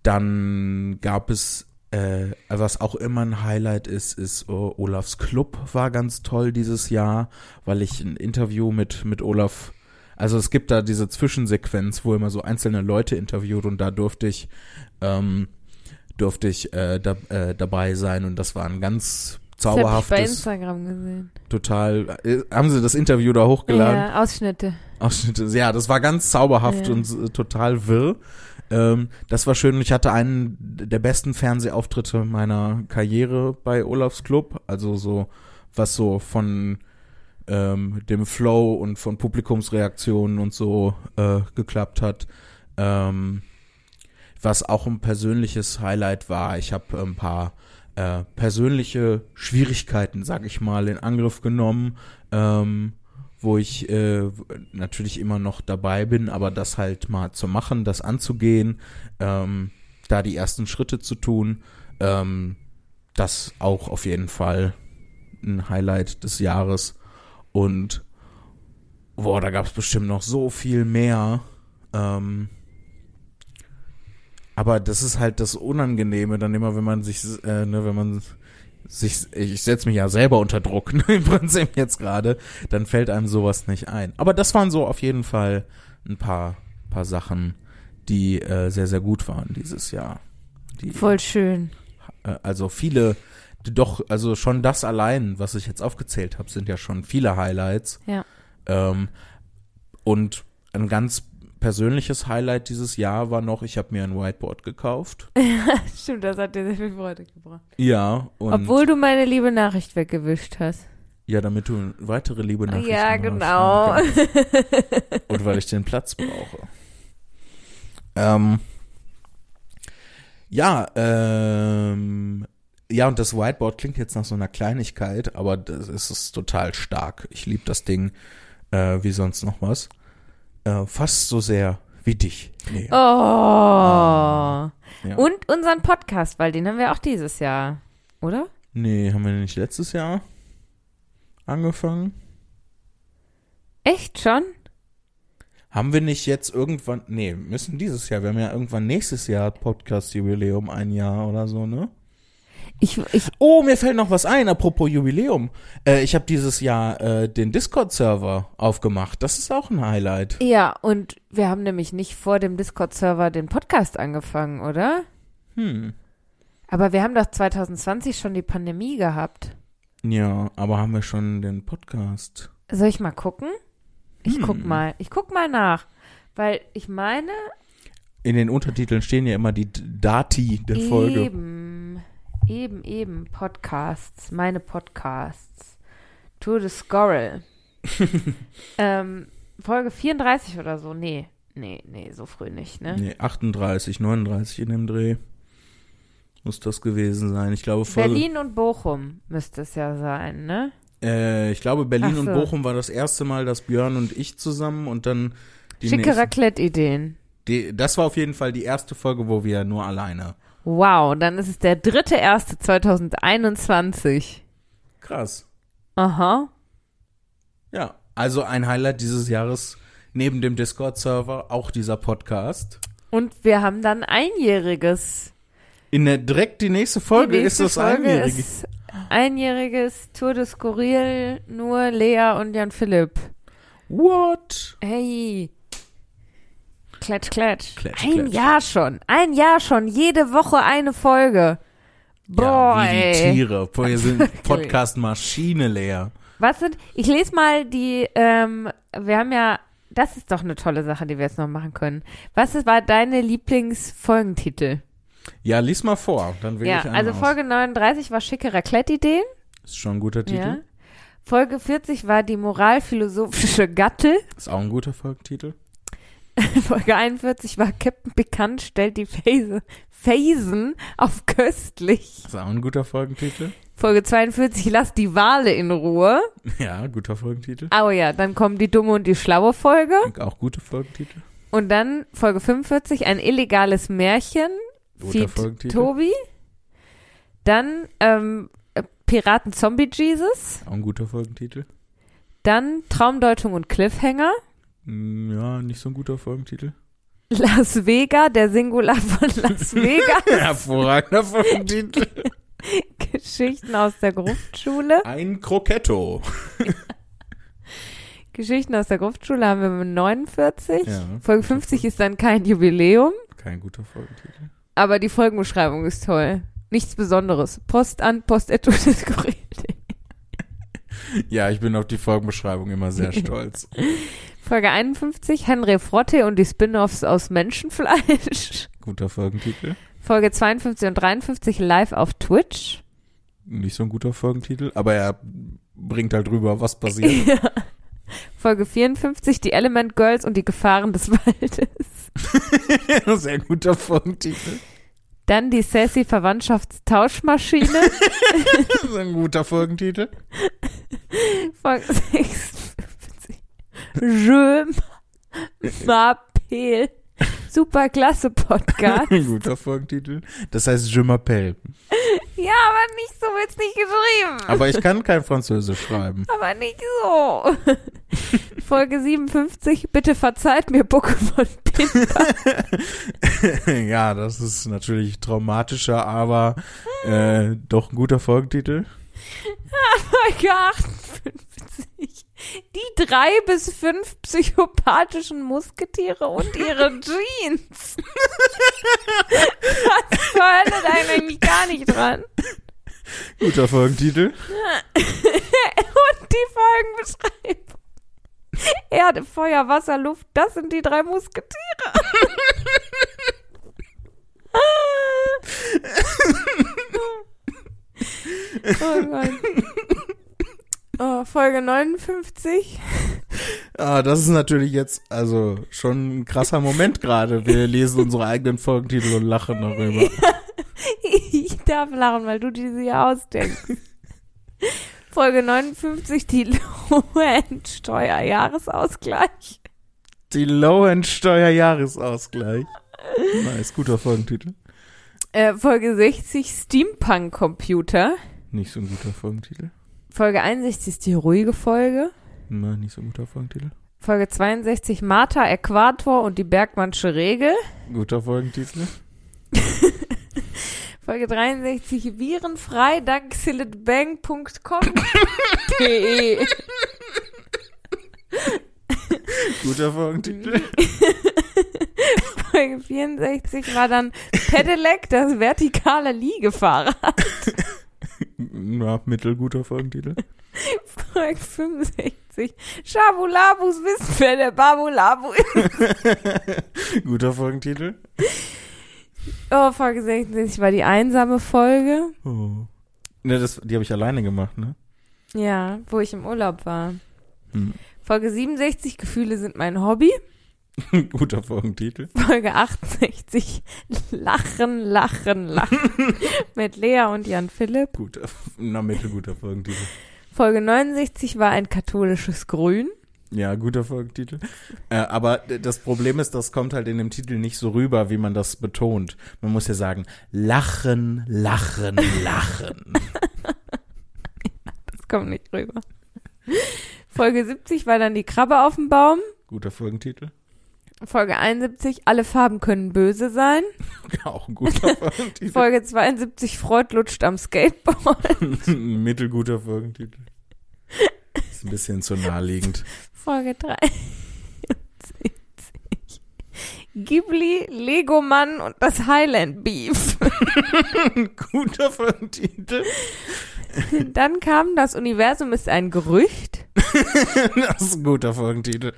Dann gab es, äh, was auch immer ein Highlight ist, ist uh, Olaf's Club war ganz toll dieses Jahr, weil ich ein Interview mit, mit Olaf, also es gibt da diese Zwischensequenz, wo immer so einzelne Leute interviewt und da durfte ich, ähm, durfte ich äh, da, äh, dabei sein und das war ein ganz zauberhaftes. Das hab ich bei Instagram gesehen. Total, äh, haben sie das Interview da hochgeladen? Ja, Ausschnitte. Ausschnitte, ja, das war ganz zauberhaft ja. und äh, total wirr. Ähm, das war schön. Ich hatte einen der besten Fernsehauftritte meiner Karriere bei Olaf's Club. Also so, was so von ähm, dem Flow und von Publikumsreaktionen und so äh, geklappt hat. Ähm, was auch ein persönliches Highlight war. Ich habe ein paar äh, persönliche Schwierigkeiten, sag ich mal, in Angriff genommen, ähm, wo ich äh, natürlich immer noch dabei bin, aber das halt mal zu machen, das anzugehen, ähm, da die ersten Schritte zu tun, ähm, das auch auf jeden Fall ein Highlight des Jahres. Und boah, da gab es bestimmt noch so viel mehr. Ähm, aber das ist halt das Unangenehme, dann immer, wenn man sich, äh, ne, wenn man Sich, ich setze mich ja selber unter Druck, ne, im Prinzip jetzt gerade, dann fällt einem sowas nicht ein. Aber das waren so auf jeden Fall ein paar, paar Sachen, die äh, sehr, sehr gut waren dieses Jahr. Die, Voll schön. Äh, also viele, doch, also schon das allein, was ich jetzt aufgezählt habe, sind ja schon viele Highlights. Ja. Ähm, und ein ganz persönliches Highlight dieses Jahr war noch, ich habe mir ein Whiteboard gekauft. Stimmt, das hat dir sehr viel Freude gebracht. Ja. Und obwohl du meine liebe Nachricht weggewischt hast. Ja, damit du weitere liebe Nachrichten hast. Ja, genau. Und weil ich den Platz brauche. Ähm, ja, ähm, ja, und das Whiteboard klingt jetzt nach so einer Kleinigkeit, aber das ist, ist total stark. Ich liebe das Ding äh, wie sonst noch was. Äh, fast so sehr wie dich. Nee. Oh. Ähm, ja. Und unseren Podcast, weil den haben wir auch dieses Jahr, oder? Nee, haben wir nicht letztes Jahr angefangen? Echt schon? Haben wir nicht jetzt irgendwann, nee, müssen dieses Jahr, wir haben ja irgendwann nächstes Jahr Podcast-Jubiläum, ein Jahr oder so, ne? Ich, ich, oh, mir fällt noch was ein, apropos Jubiläum. Äh, ich habe dieses Jahr äh, den Discord-Server aufgemacht, das ist auch ein Highlight. Ja, und wir haben nämlich nicht vor dem Discord-Server den Podcast angefangen, oder? Hm. Aber wir haben doch zwanzig zwanzig schon die Pandemie gehabt. Ja, aber haben wir schon den Podcast? Soll ich mal gucken? Ich hm. guck mal, ich guck mal nach, weil ich meine… In den Untertiteln stehen ja immer die Dati der eben, Folge. Eben, eben, eben, Podcasts, meine Podcasts, Tour de Skurril, ähm, Folge vierunddreißig oder so, nee, nee, nee, so früh nicht, ne? Nee, achtunddreißig, neununddreißig in dem Dreh muss das gewesen sein, ich glaube… Folge Berlin und Bochum müsste es ja sein, ne? Äh, ich glaube, Berlin so. und Bochum war das erste Mal, dass Björn und ich zusammen und dann die Schicke nächsten, Raclette-Ideen. Die, das war auf jeden Fall die erste Folge, wo wir nur alleine. Wow, dann ist es der dritter erster zweitausendeinundzwanzig. Krass. Aha. Ja, also ein Highlight dieses Jahres neben dem Discord-Server, auch dieser Podcast. Und wir haben dann einjähriges. In der direkt die nächste Folge die nächste ist das Folge einjährige. Ist Einjähriges Tour de Skurril, nur Lea und Jan-Philipp. What? Hey. Klatsch, klatsch. klatsch ein klatsch. Jahr schon. Ein Jahr schon. Jede Woche eine Folge. Boy. Ja, wie die Tiere. Wir sind Podcast-Maschine, Lea. Was sind, ich lese mal die, ähm, wir haben ja, das ist doch eine tolle Sache, die wir jetzt noch machen können. Was ist, war deine Lieblingsfolgentitel? Ja, lies mal vor, dann will ja, ich einen also Folge aus. neununddreißig war schicke Raclette-Ideen. Ist schon ein guter Titel. Ja. Folge vierzig war die moralphilosophische Gatte. Ist auch ein guter Folgentitel. Folge einundvierzig war Captain Pikant stellt die Phasen auf köstlich. Ist auch ein guter Folgentitel. Folge zweiundvierzig, lass die Wale in Ruhe. Ja, guter Folgentitel. Oh ja, dann kommen die dumme und die schlaue Folge. Auch gute Folgentitel. Und dann Folge fünfundvierzig, ein illegales Märchen. Feed Tobi. Dann ähm, Piraten Zombie Jesus. Auch ein guter Folgentitel. Dann Traumdeutung und Cliffhanger. Ja, nicht so ein guter Folgentitel. Las Vegas, der Singular von Las Vegas. Hervorragender Folgentitel. Geschichten aus der Gruftschule. Ein Kroketto. Geschichten aus der Gruftschule haben wir mit neunundvierzig. Ja, Folge fünfzig ist dann kein Jubiläum. Kein guter Folgentitel. Aber die Folgenbeschreibung ist toll. Nichts Besonderes. Post an, Post et Skurril. Ja, ich bin auf die Folgenbeschreibung immer sehr stolz. Folge einundfünfzig, Henry Frotte und die Spin-Offs aus Menschenfleisch. Guter Folgentitel. Folge zweiundfünfzig und dreiundfünfzig, live auf Twitch. Nicht so ein guter Folgentitel, aber er bringt halt rüber, was passiert. Ja. Folge vierundfünfzig, die Element Girls und die Gefahren des Waldes. Sehr guter Folgentitel. Dann die Sassy Verwandtschaftstauschmaschine. Das ist ein guter Folgentitel. Folge sechsundfünfzig, Je m'appelle. Superklasse Podcast. Ein guter Folgentitel. Das heißt Je m'appelle. Ja, aber nicht so wird's nicht geschrieben. Aber ich kann kein Französisch schreiben. Aber nicht so. Folge siebenundfünfzig, bitte verzeiht mir Pokémon Pinball. Ja, das ist natürlich traumatischer, aber äh, doch ein guter Folgentitel. Folge achtundfünfzig. Die drei bis fünf psychopathischen Musketiere und ihre Jeans. Was zur Hölle, da hängt eigentlich gar nicht dran. Guter Folgentitel. Und die Folgenbeschreibung. Er Erde, Feuer, Wasser, Luft, das sind die drei Musketiere. Oh Mann. Oh, Folge neunundfünfzig. Ah, das ist natürlich jetzt also schon ein krasser Moment gerade. Wir lesen unsere eigenen Folgentitel und lachen darüber. Ich darf lachen, weil du diese ja ausdenkst. Folge neunundfünfzig, die Lohnsteuerjahresausgleich. Die Lohnsteuerjahresausgleich. Nice, guter Folgentitel. Äh, Folge sechzig, Steampunk-Computer. Nicht so ein guter Folgentitel. Folge einundsechzig ist die ruhige Folge. Nein, nicht so ein guter Folgentitel. Folge zweiundsechzig, Martha, Äquator und die Bergmannsche Regel. Guter Folgentitel. Folge dreiundsechzig, virenfrei, dank silitbank punkt com punkt de. Guter Folgentitel. Folge vierundsechzig war dann Pedelec, das vertikale Liegefahrrad. Na, mittelguter Folgentitel. Folge fünfundsechzig. Schabulabus wissen, wer der Babulabu ist. Guter Folgentitel. Oh, Folge sechsundsechzig war die einsame Folge. Oh. Ne, das, die habe ich alleine gemacht, ne? Ja, wo ich im Urlaub war. Hm. Folge siebenundsechzig, Gefühle sind mein Hobby. Guter Folgentitel. Folge achtundsechzig, Lachen, Lachen, Lachen. Mit Lea und Jan-Philipp. Guter, na, mittelguter Folgentitel. Folge neunundsechzig war ein katholisches Grün. Ja, guter Folgentitel. Äh, aber das Problem ist, das kommt halt in dem Titel nicht so rüber, wie man das betont. Man muss ja sagen, Lachen, Lachen, Lachen. Ja, das kommt nicht rüber. Folge siebzig war dann die Krabbe auf dem Baum. Guter Folgentitel. Folge einundsiebzig, alle Farben können böse sein. Auch ein guter Folgentitel. Folge zweiundsiebzig, Freud lutscht am Skateboard. Ein mittelguter Folgentitel. Ist ein bisschen zu naheliegend. Folge dreiundsiebzig, Ghibli, Legomann und das Highland Beef. Guter Folgentitel. Dann kam, das Universum ist ein Gerücht. Das ist ein guter Folgentitel.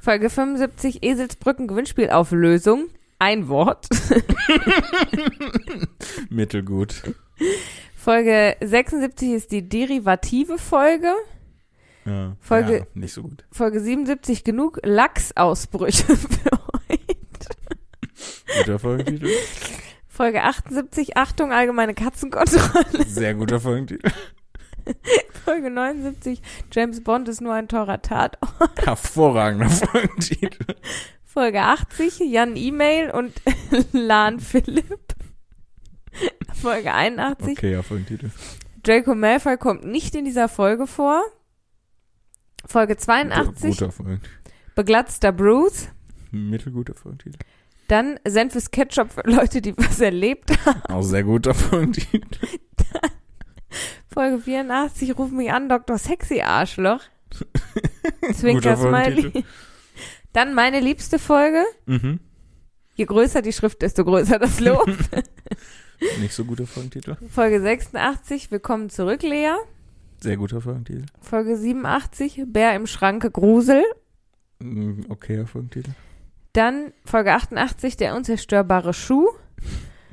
Folge fünfundsiebzig, Eselsbrücken, Gewinnspielauflösung. Ein Wort. Mittelgut. Folge sechsundsiebzig ist die derivative Folge. Ja, Folge, ja, nicht so gut. Folge siebenundsiebzig, genug Lachsausbrüche für heute. Guter Folgentitel. Folge achtundsiebzig, Achtung, allgemeine Katzenkontrolle. Sehr guter Folgentitel. Folge neunundsiebzig, James Bond ist nur ein teurer Tatort. Hervorragender Folgentitel. Folge achtzig, Jan E-Mail und Lan Philipp. Folge einundachtzig. Okay, ja, Folgentitel. Draco Malfoy kommt nicht in dieser Folge vor. Folge zweiundachtzig. Guter, guter Folgentitel. Beglatzter Bruce. Mittelguter Folgentitel. Dann Senf ist Ketchup für Leute, die was erlebt haben. Auch sehr guter Folgentitel. Dann Folge vierundachtzig, ruf mich an, Doktor Sexy Arschloch. Zwinker Smiley. Dann meine liebste Folge. Mhm. Je größer die Schrift, desto größer das Lob. Nicht so guter Folgentitel. Folge sechsundachtzig, willkommen zurück, Lea. Sehr guter Folgentitel. Folge siebenundachtzig, Bär im Schranke Grusel. Okay, Folgentitel. Dann Folge achtundachtzig, der unzerstörbare Schuh.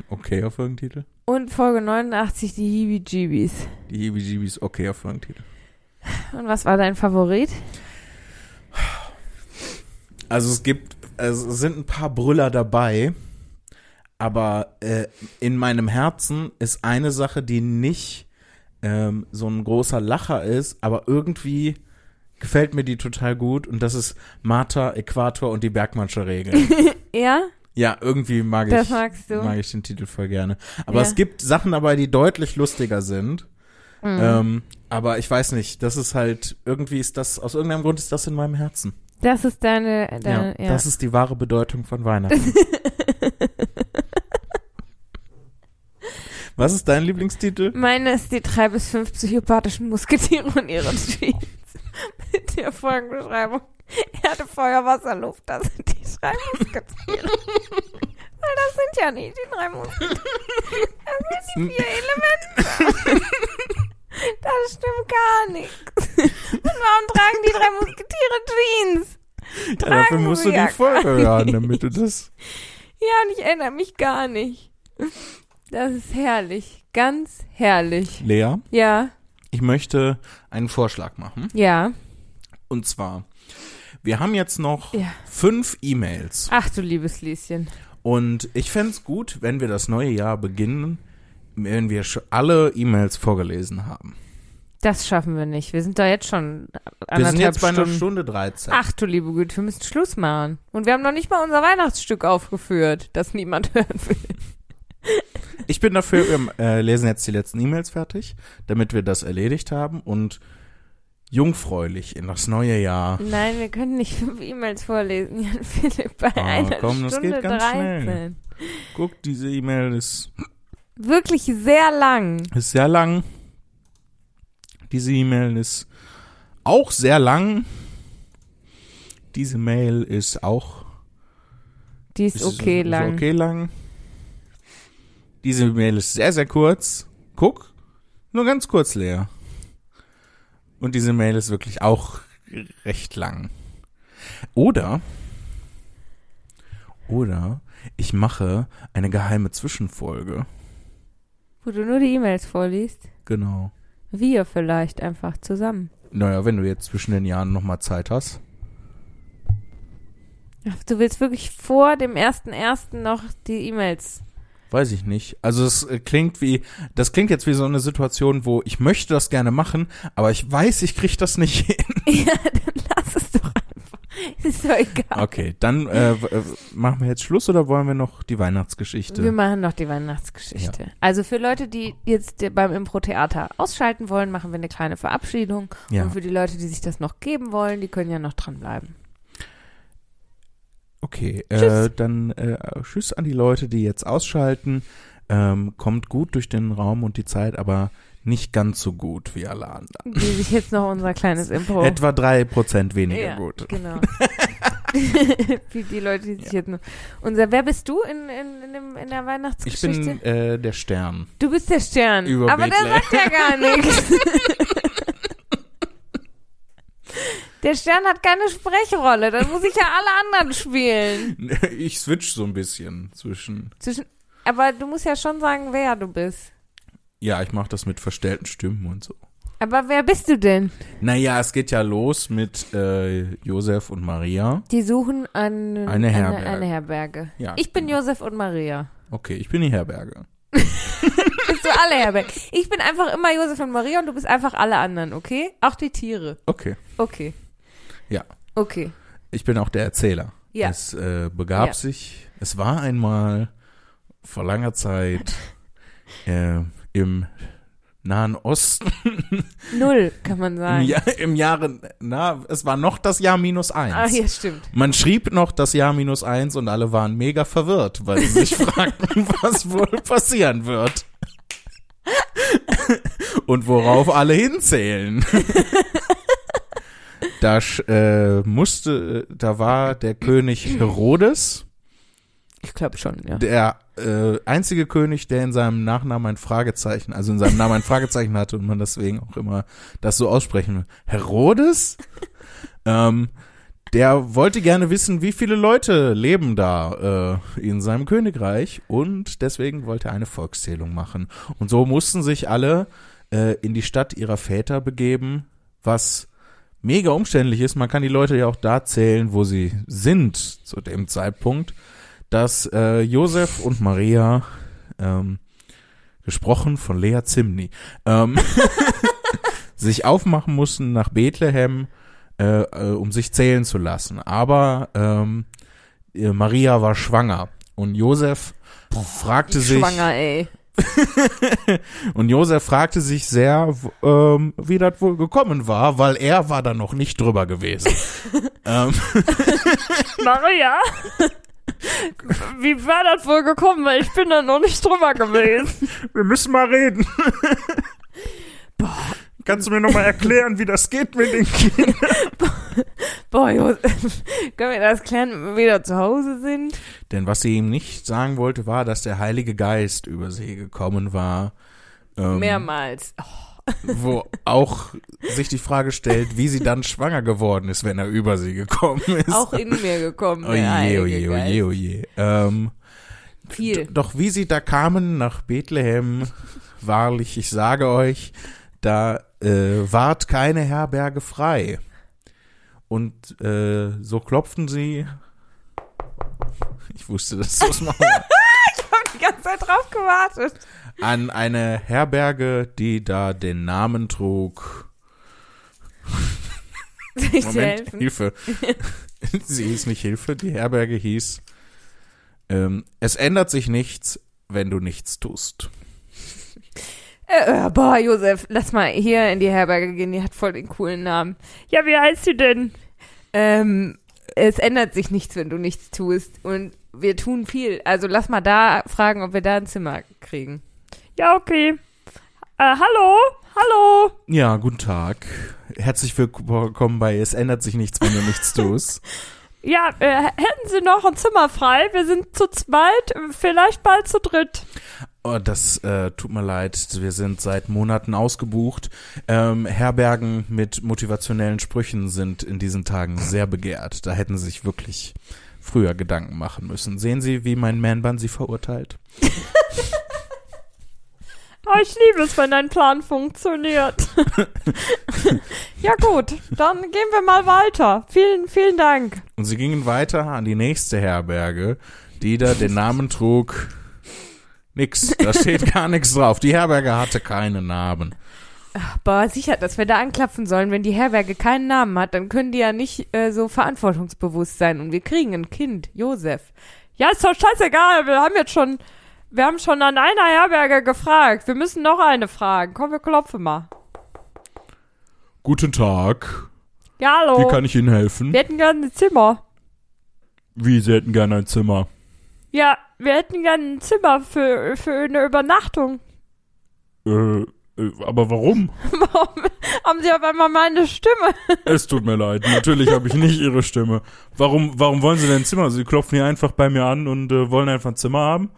Okay, Folgentitel. Und Folge neunundachtzig, die Heebie-Jeebies. Die Heebie-Jeebies, okay, Folgentitel. Und was war dein Favorit? Also es gibt, also es sind ein paar Brüller dabei, aber äh, in meinem Herzen ist eine Sache, die nicht ähm, so ein großer Lacher ist, aber irgendwie gefällt mir die total gut, und das ist Martha, Äquator und die Bergmannsche Regel. Ja? Ja, irgendwie mag ich, mag ich den Titel voll gerne. Aber ja, es gibt Sachen dabei, die deutlich lustiger sind. Mhm. Ähm, aber ich weiß nicht, das ist halt, irgendwie ist das, aus irgendeinem Grund ist das in meinem Herzen. Das ist deine, deine ja, ja. Das ist die wahre Bedeutung von Weihnachten. Was ist dein Lieblingstitel? Meine ist die drei bis fünf psychopathischen Musketiere und ihre Tweets. Mit der Folgenbeschreibung. Erde, Feuer, Wasser, Luft, das sind die drei Musketiere. Weil das sind ja nicht die drei Musketiere. Das sind die vier Elemente. Das stimmt gar nichts. Und warum tragen die drei Musketiere Jeans? Tragen ja, dafür musst du ja die Folge hören, damit du das... Ja, und ich erinnere mich gar nicht. Das ist herrlich. Ganz herrlich. Lea? Ja? Ich möchte einen Vorschlag machen. Ja. Und zwar, wir haben jetzt noch ja. fünf E-Mails. Ach du liebes Lieschen. Und ich fände es gut, wenn wir das neue Jahr beginnen, wenn wir alle E-Mails vorgelesen haben. Das schaffen wir nicht. Wir sind da jetzt schon anderthalb Wir sind jetzt bei Stunden. einer Stunde dreizehn. Ach du liebe Güte, wir müssen Schluss machen. Und wir haben noch nicht mal unser Weihnachtsstück aufgeführt, das niemand hören will. Ich bin dafür, wir äh, lesen jetzt die letzten E-Mails fertig, damit wir das erledigt haben und jungfräulich in das neue Jahr. Nein, wir können nicht fünf E-Mails vorlesen, Jan-Philipp, bei ah, einer komm, Stunde das geht ganz dreizehn. Schnell. Guck, diese E-Mail ist wirklich sehr lang. Ist sehr lang. Diese E-Mail ist auch sehr lang. Diese Mail ist auch... Die ist, ist okay ist, lang. Ist okay lang. Diese Mail ist sehr, sehr kurz. Guck, nur ganz kurz leer. Und diese Mail ist wirklich auch recht lang. Oder, oder ich mache eine geheime Zwischenfolge. Wo du nur die E-Mails vorliest? Genau. Wir vielleicht einfach zusammen. Naja, wenn du jetzt zwischen den Jahren nochmal Zeit hast. Ach, du willst wirklich vor dem ersten ersten noch die E-Mails? Weiß ich nicht. Also es klingt wie, das klingt jetzt wie so eine Situation, wo ich möchte das gerne machen, aber ich weiß, ich kriege das nicht hin. Ja, dann lass es doch einfach. Ist doch egal. Okay, dann äh, machen wir jetzt Schluss oder wollen wir noch die Weihnachtsgeschichte? Wir machen noch die Weihnachtsgeschichte. Ja. Also für Leute, die jetzt beim Impro-Theater ausschalten wollen, machen wir eine kleine Verabschiedung. Ja. Und für die Leute, die sich das noch geben wollen, die können ja noch dranbleiben. Okay, äh, dann äh, tschüss an die Leute, die jetzt ausschalten. Ähm, kommt gut durch den Raum und die Zeit, aber nicht ganz so gut wie alle anderen. Die sich jetzt noch unser kleines Impro... Etwa drei Prozent weniger ja, gut. Genau. Wie die Leute, die sich ja. jetzt noch... Unser, wer bist du in, in, in, dem, in der Weihnachtsgeschichte? Ich bin äh, der Stern. Du bist der Stern. Über aber Bethlehem. Der sagt ja gar nichts. Der Stern hat keine Sprechrolle, dann muss ich ja alle anderen spielen. Ich switch so ein bisschen zwischen. zwischen. Aber du musst ja schon sagen, wer du bist. Ja, ich mache das mit verstellten Stimmen und so. Aber wer bist du denn? Naja, es geht ja los mit äh, Josef und Maria. Die suchen an, eine Herberge. Eine, eine Herberge. Ja, ich bin genau. Josef und Maria. Okay, ich bin die Herberge. Bist du alle Herberge? Ich bin einfach immer Josef und Maria und du bist einfach alle anderen, okay? Auch die Tiere. Okay. Okay. Ja. Okay. Ich bin auch der Erzähler. Ja. Es äh, begab ja. sich, es war einmal vor langer Zeit äh, im Nahen Osten. Null, kann man sagen. Ja, im Jahre, na, es war noch das Jahr minus eins. Ah, ja, stimmt. Man schrieb noch das Jahr minus eins und alle waren mega verwirrt, weil sie sich fragten, was wohl passieren wird. Und worauf alle hinzählen. Da äh, musste, da war der König Herodes. Ich glaube schon, ja. Der äh, einzige König, der in seinem Nachnamen ein Fragezeichen, also in seinem Namen ein Fragezeichen hatte und man deswegen auch immer das so aussprechen will. Herodes? ähm, der wollte gerne wissen, wie viele Leute leben da äh, in seinem Königreich und deswegen wollte er eine Volkszählung machen. Und so mussten sich alle äh, in die Stadt ihrer Väter begeben, was mega umständlich ist. Man kann die Leute ja auch da zählen, wo sie sind zu dem Zeitpunkt, dass äh, Josef und Maria, ähm, gesprochen von Lea Zimny, ähm, sich aufmachen mussten nach Bethlehem, äh, äh, um sich zählen zu lassen. Aber ähm, Maria war schwanger und Josef Boah, fragte sich schwanger, ey. Und Josef fragte sich sehr, ähm, wie das wohl gekommen war, weil er war da noch nicht drüber gewesen. ähm. Maria, wie war das wohl gekommen, weil ich bin da noch nicht drüber gewesen. Wir müssen mal reden. Boah. Kannst du mir nochmal erklären, wie das geht mit den Kindern? Boah, Josef, können wir das klären, wenn wir wieder zu Hause sind? Denn was sie ihm nicht sagen wollte, war, dass der Heilige Geist über sie gekommen war. Ähm, Mehrmals. Oh, Wo auch sich die Frage stellt, wie sie dann schwanger geworden ist, wenn er über sie gekommen ist. Auch in mir gekommen. Oje, oje, oje, oje. Ähm, Viel. Doch wie sie da kamen nach Bethlehem, wahrlich, ich sage euch, da äh, ward keine Herberge frei. Und äh, so klopften sie. Ich wusste, dass du es machst. Ich habe die ganze Zeit drauf gewartet. An eine Herberge, die da den Namen trug. Soll ich Moment, dir helfen? Hilfe. Sie hieß nicht Hilfe, die Herberge hieß ähm, Es ändert sich nichts, wenn du nichts tust. Äh, boah, Josef, lass mal hier in die Herberge gehen, die hat voll den coolen Namen. Ja, wie heißt sie denn? Ähm, es ändert sich nichts, wenn du nichts tust. Und wir tun viel. Also lass mal da fragen, ob wir da ein Zimmer kriegen. Ja, okay. Äh, hallo? Hallo? Ja, guten Tag. Herzlich willkommen bei Es ändert sich nichts, wenn du nichts tust. Ja, äh, hätten Sie noch ein Zimmer frei? Wir sind zu zweit, vielleicht bald zu dritt. Oh, das äh, tut mir leid. Wir sind seit Monaten ausgebucht. Ähm, Herbergen mit motivationellen Sprüchen sind in diesen Tagen sehr begehrt. Da hätten Sie sich wirklich früher Gedanken machen müssen. Sehen Sie, wie mein Man-Bun Sie verurteilt? Oh, ich liebe es, wenn dein Plan funktioniert. Ja gut, dann gehen wir mal weiter. Vielen, vielen Dank. Und sie gingen weiter an die nächste Herberge, die da den Namen trug. Nix, da steht gar nichts drauf. Die Herberge hatte keinen Namen. Ach, boah, sicher, dass wir da anklopfen sollen. Wenn die Herberge keinen Namen hat, dann können die ja nicht äh, so verantwortungsbewusst sein. Und wir kriegen ein Kind, Josef. Ja, ist doch scheißegal, wir haben jetzt schon... Wir haben schon an einer Herberge gefragt. Wir müssen noch eine fragen. Komm, wir klopfen mal. Guten Tag. Ja, hallo. Wie kann ich Ihnen helfen? Wir hätten gerne ein Zimmer. Wie, Sie hätten gerne ein Zimmer? Ja, wir hätten gerne ein Zimmer für, für eine Übernachtung. Äh, aber warum? Warum haben Sie auf einmal meine Stimme? Es tut mir leid. Natürlich habe ich nicht Ihre Stimme. Warum, warum wollen Sie denn ein Zimmer? Sie klopfen hier einfach bei mir an und äh, wollen einfach ein Zimmer haben?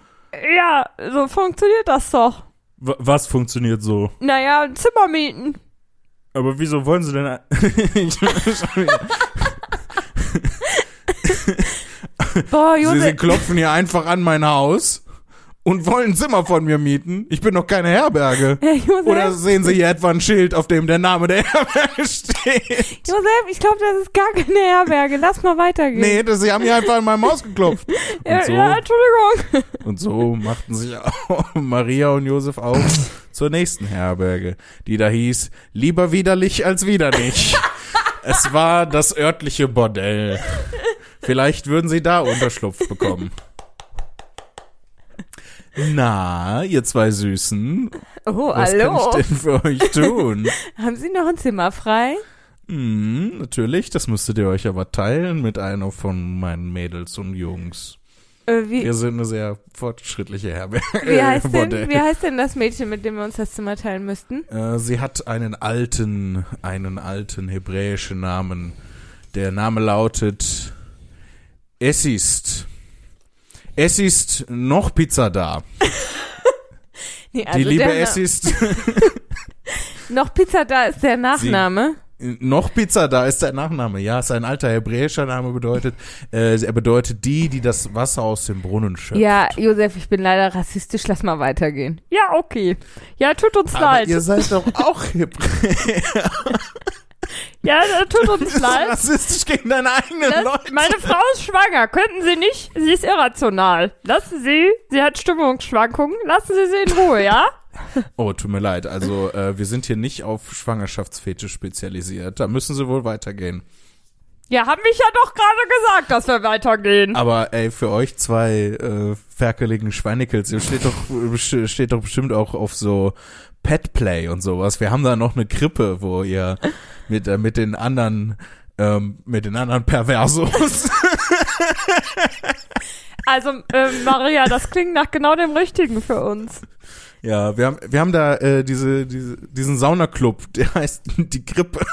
Ja, so funktioniert das doch. Was funktioniert so? Naja, ein Zimmer mieten. Aber wieso wollen sie denn... Ein Boah, Josef. Sie, sie klopfen hier einfach an mein Haus und wollen ein Zimmer von mir mieten. Ich bin doch keine Herberge. Hey, oder sehen Sie hier etwa ein Schild, auf dem der Name der Herberge steht? Josef, ich glaube, das ist gar keine Herberge. Lass mal weitergehen. Nee, das, Sie haben hier einfach an meinem Haus geklopft. Ja, so, ja, Entschuldigung. Und so machten sich auch Maria und Josef auf zur nächsten Herberge, die da hieß, lieber widerlich als widerlich. Es war das örtliche Bordell. Vielleicht würden Sie da Unterschlupf bekommen. Na, ihr zwei Süßen. Oh, was hallo. Was kann ich denn für euch tun? Haben Sie noch ein Zimmer frei? Hm, natürlich. Das müsstet ihr euch aber teilen mit einer von meinen Mädels und Jungs. Äh, wie? Wir sind eine sehr fortschrittliche Herberge. Wie heißt denn, wie heißt denn das Mädchen, mit dem wir uns das Zimmer teilen müssten? Äh, sie hat einen alten, einen alten hebräischen Namen. Der Name lautet Es ist. Es ist noch Pizza da. Nee, also die liebe Na- Es ist. Noch Pizza da ist der Nachname. Sie, noch Pizza da ist der Nachname. Ja, ist ein alter hebräischer Name, bedeutet. Äh, er bedeutet die, die das Wasser aus dem Brunnen schöpft. Ja, Josef, ich bin leider rassistisch. Lass mal weitergehen. Ja, okay. Ja, tut uns Aber leid. Ihr seid doch auch Hebräer. Ja, tut uns leid. Das ist rassistisch gegen deine eigenen das, Leute. Meine Frau ist schwanger. Könnten Sie nicht? Sie ist irrational. Lassen Sie, sie hat Stimmungsschwankungen. Lassen Sie sie in Ruhe, ja? Oh, tut mir leid. Also, äh, wir sind hier nicht auf Schwangerschaftsfetisch spezialisiert. Da müssen Sie wohl weitergehen. Ja, haben mich ja doch gerade gesagt, dass wir weitergehen. Aber ey, für euch zwei äh, ferkeligen Schweinikels, ihr steht doch, steht doch bestimmt auch auf so Petplay und sowas. Wir haben da noch eine Krippe, wo ihr mit äh, mit den anderen ähm, mit den anderen Perversos. Also äh, Maria, das klingt nach genau dem Richtigen für uns. Ja, wir haben wir haben da äh, diese, diese diesen Saunaclub, der heißt die Krippe.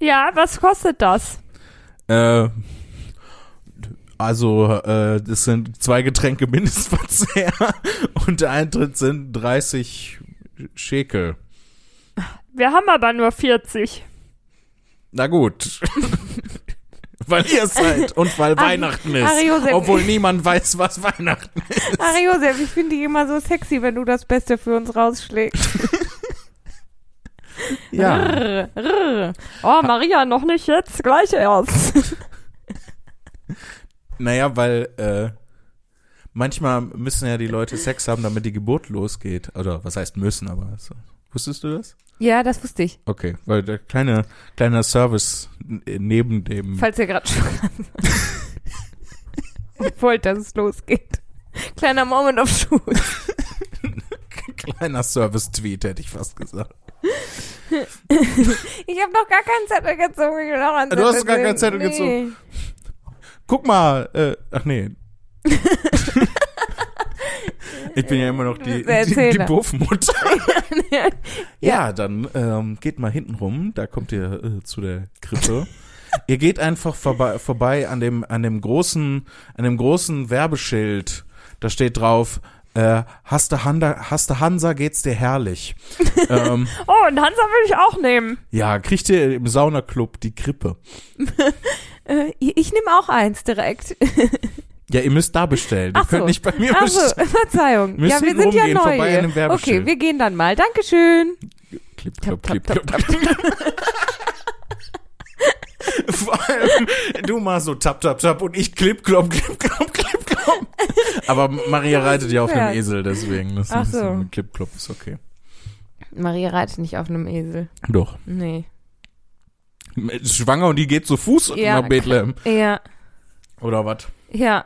Ja, was kostet das? Äh, also, äh, das sind zwei Getränke Mindestverzehr und der Eintritt sind 30 Schekel. Wir haben aber nur vierzig. Na gut. Weil ihr seid und weil Ari, Weihnachten ist. Ari Josef, obwohl niemand weiß, was Weihnachten ist. Ari Josef, ich finde dich immer so sexy, wenn du das Beste für uns rausschlägst. Ja. Rrr, rrr. Oh, Maria, noch nicht jetzt, gleich erst. Naja, weil äh, manchmal müssen ja die Leute Sex haben, damit die Geburt losgeht. Oder was heißt müssen, aber so. Wusstest du das? Ja, das wusste ich. Okay, weil der kleine, kleine Service neben dem... Falls ihr gerade schon... Wollt, dass es losgeht. Kleiner Moment of Shoes. Kleiner Service-Tweet, hätte ich fast gesagt. Ich habe noch gar keinen Zettel gezogen. Ich noch einen Zettel du hast gar keinen Zettel nee. gezogen. Guck mal. Äh, ach nee. Ich bin ja immer noch die, die, die Buffmutter. Ja, ja, dann ähm, geht mal hinten rum. Da kommt ihr äh, zu der Krippe. Ihr geht einfach vorbei, vorbei an dem an dem großen an dem großen Werbeschild. Da steht drauf: äh, Hast du Hansa, geht's dir herrlich. ähm, oh, und Hansa will ich auch nehmen. Ja, kriegt ihr im Saunaclub die Krippe. äh, ich nehme auch eins direkt. Ja, ihr müsst da bestellen. Ihr so. könnt nicht bei mir Ach bestellen. Achso, Verzeihung. Müsst ja, wir sind ja neu. Okay, wir gehen dann mal. Dankeschön. Klipp, klipp, klipp, klipp. Vor allem, du machst so tap, tap, tap und ich klipp, klopp, klipp, klopp, klipp, klopp. Aber Maria reitet ja auf einem Esel, deswegen. Das Ach ist so. Klipp, klopp ist okay. Maria reitet nicht auf einem Esel. Doch. Nee. Ist schwanger und die geht zu Fuß ja, nach Bethlehem. Ja. Oder was? Ja.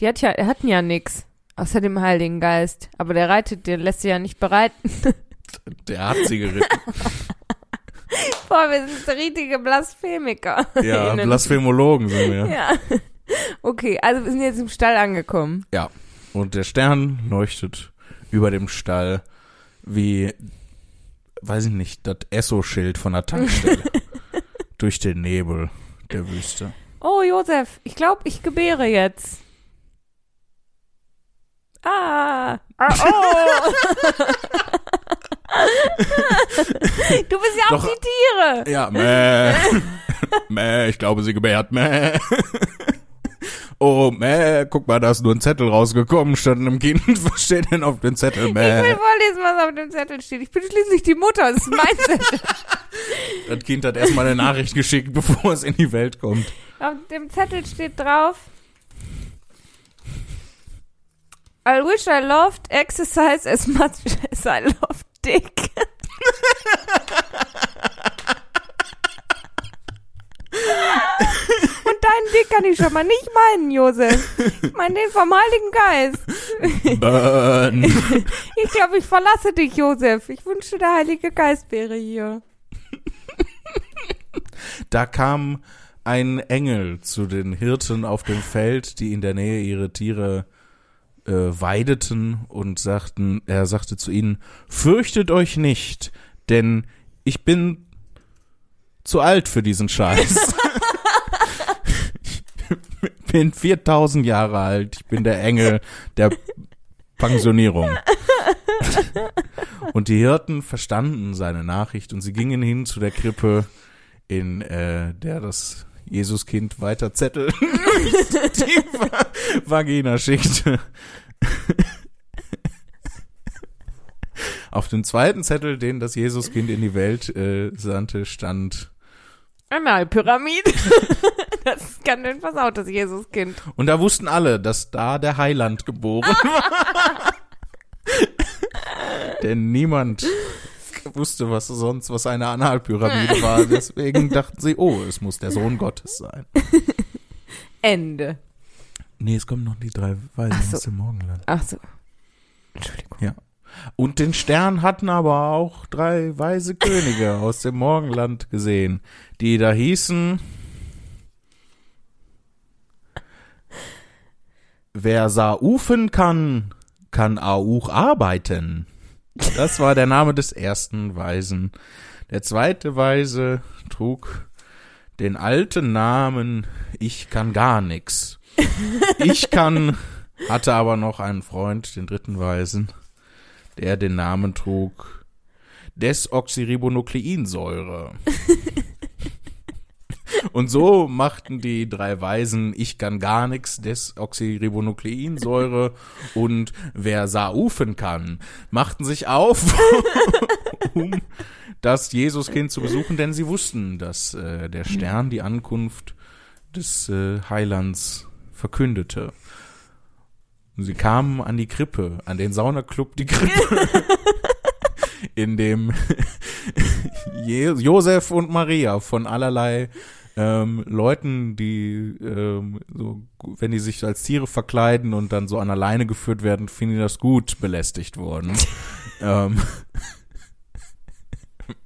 Die hat ja, hatten ja nix, außer dem Heiligen Geist. Aber der reitet, der lässt sie ja nicht bereiten. Der hat sie geritten. Boah, wir sind richtige Blasphemiker. Ja, innen. Blasphemologen sind wir. Ja. Okay, also wir sind jetzt im Stall angekommen. Ja, und der Stern leuchtet über dem Stall wie, weiß ich nicht, das Esso-Schild von der Tankstelle. Durch den Nebel der Wüste. Oh, Josef, ich glaube, ich gebäre jetzt. Ah. ah oh. Du bist ja auch Doch, die Tiere. Ja, mäh. Mäh, ich glaube, sie gebärt. Mäh. Oh, mäh, guck mal, da ist nur ein Zettel rausgekommen, statt einem Kind. Was steht denn auf dem Zettel? Mäh. Ich will vorlesen, was auf dem Zettel steht. Ich bin schließlich die Mutter, das ist mein Zettel. Das Kind hat erstmal eine Nachricht geschickt, bevor es in die Welt kommt. Auf dem Zettel steht drauf: I wish I loved exercise as much as I loved dick. Und deinen Dick kann ich schon mal nicht meinen, Josef. Ich meine den vom Heiligen Geist. Burn. Ich glaube, ich verlasse dich, Josef. Ich wünsche, der Heilige Geist wäre hier. Da kam ein Engel zu den Hirten auf dem Feld, die in der Nähe ihre Tiere äh, weideten und sagten, er sagte zu ihnen, fürchtet euch nicht, denn ich bin zu alt für diesen Scheiß. Ich bin viertausend Jahre alt, ich bin der Engel der Pensionierung. Und die Hirten verstanden seine Nachricht und sie gingen hin zu der Krippe, in äh, der das Jesuskind weiter Zettel die Vagina schickte. Auf dem zweiten Zettel, den das Jesuskind in die Welt äh, sandte, stand einmal Pyramide. Das ist ganz schön versautes Jesuskind. Und da wussten alle, dass da der Heiland geboren war. Denn niemand wusste, was sonst, was eine Analpyramide war. Deswegen dachten sie, oh, es muss der Sohn Gottes sein. Ende. Nee, es kommen noch die drei Weisen so. aus dem Morgenland. Ach so. Entschuldigung. Ja. Und den Stern hatten aber auch drei weise Könige aus dem Morgenland gesehen, die da hießen Wer saufen kann, kann auch arbeiten. Das war der Name des ersten Weisen. Der zweite Weise trug den alten Namen Ich kann gar nix. Ich kann, hatte aber noch einen Freund, den dritten Weisen, der den Namen trug Desoxyribonukleinsäure. Und so machten die drei Weisen Ich kann gar nix, Desoxyribonukleinsäure und Wer saufen kann, machten sich auf, um das Jesuskind zu besuchen, denn sie wussten, dass äh, der Stern die Ankunft des äh, Heilands verkündete. Und sie kamen an die Krippe, an den Saunaclub die Krippe, in dem Je- Josef und Maria von allerlei ähm, Leuten, die, ähm, so, wenn die sich als Tiere verkleiden und dann so an der Leine geführt werden, finden die das gut, belästigt worden. ähm,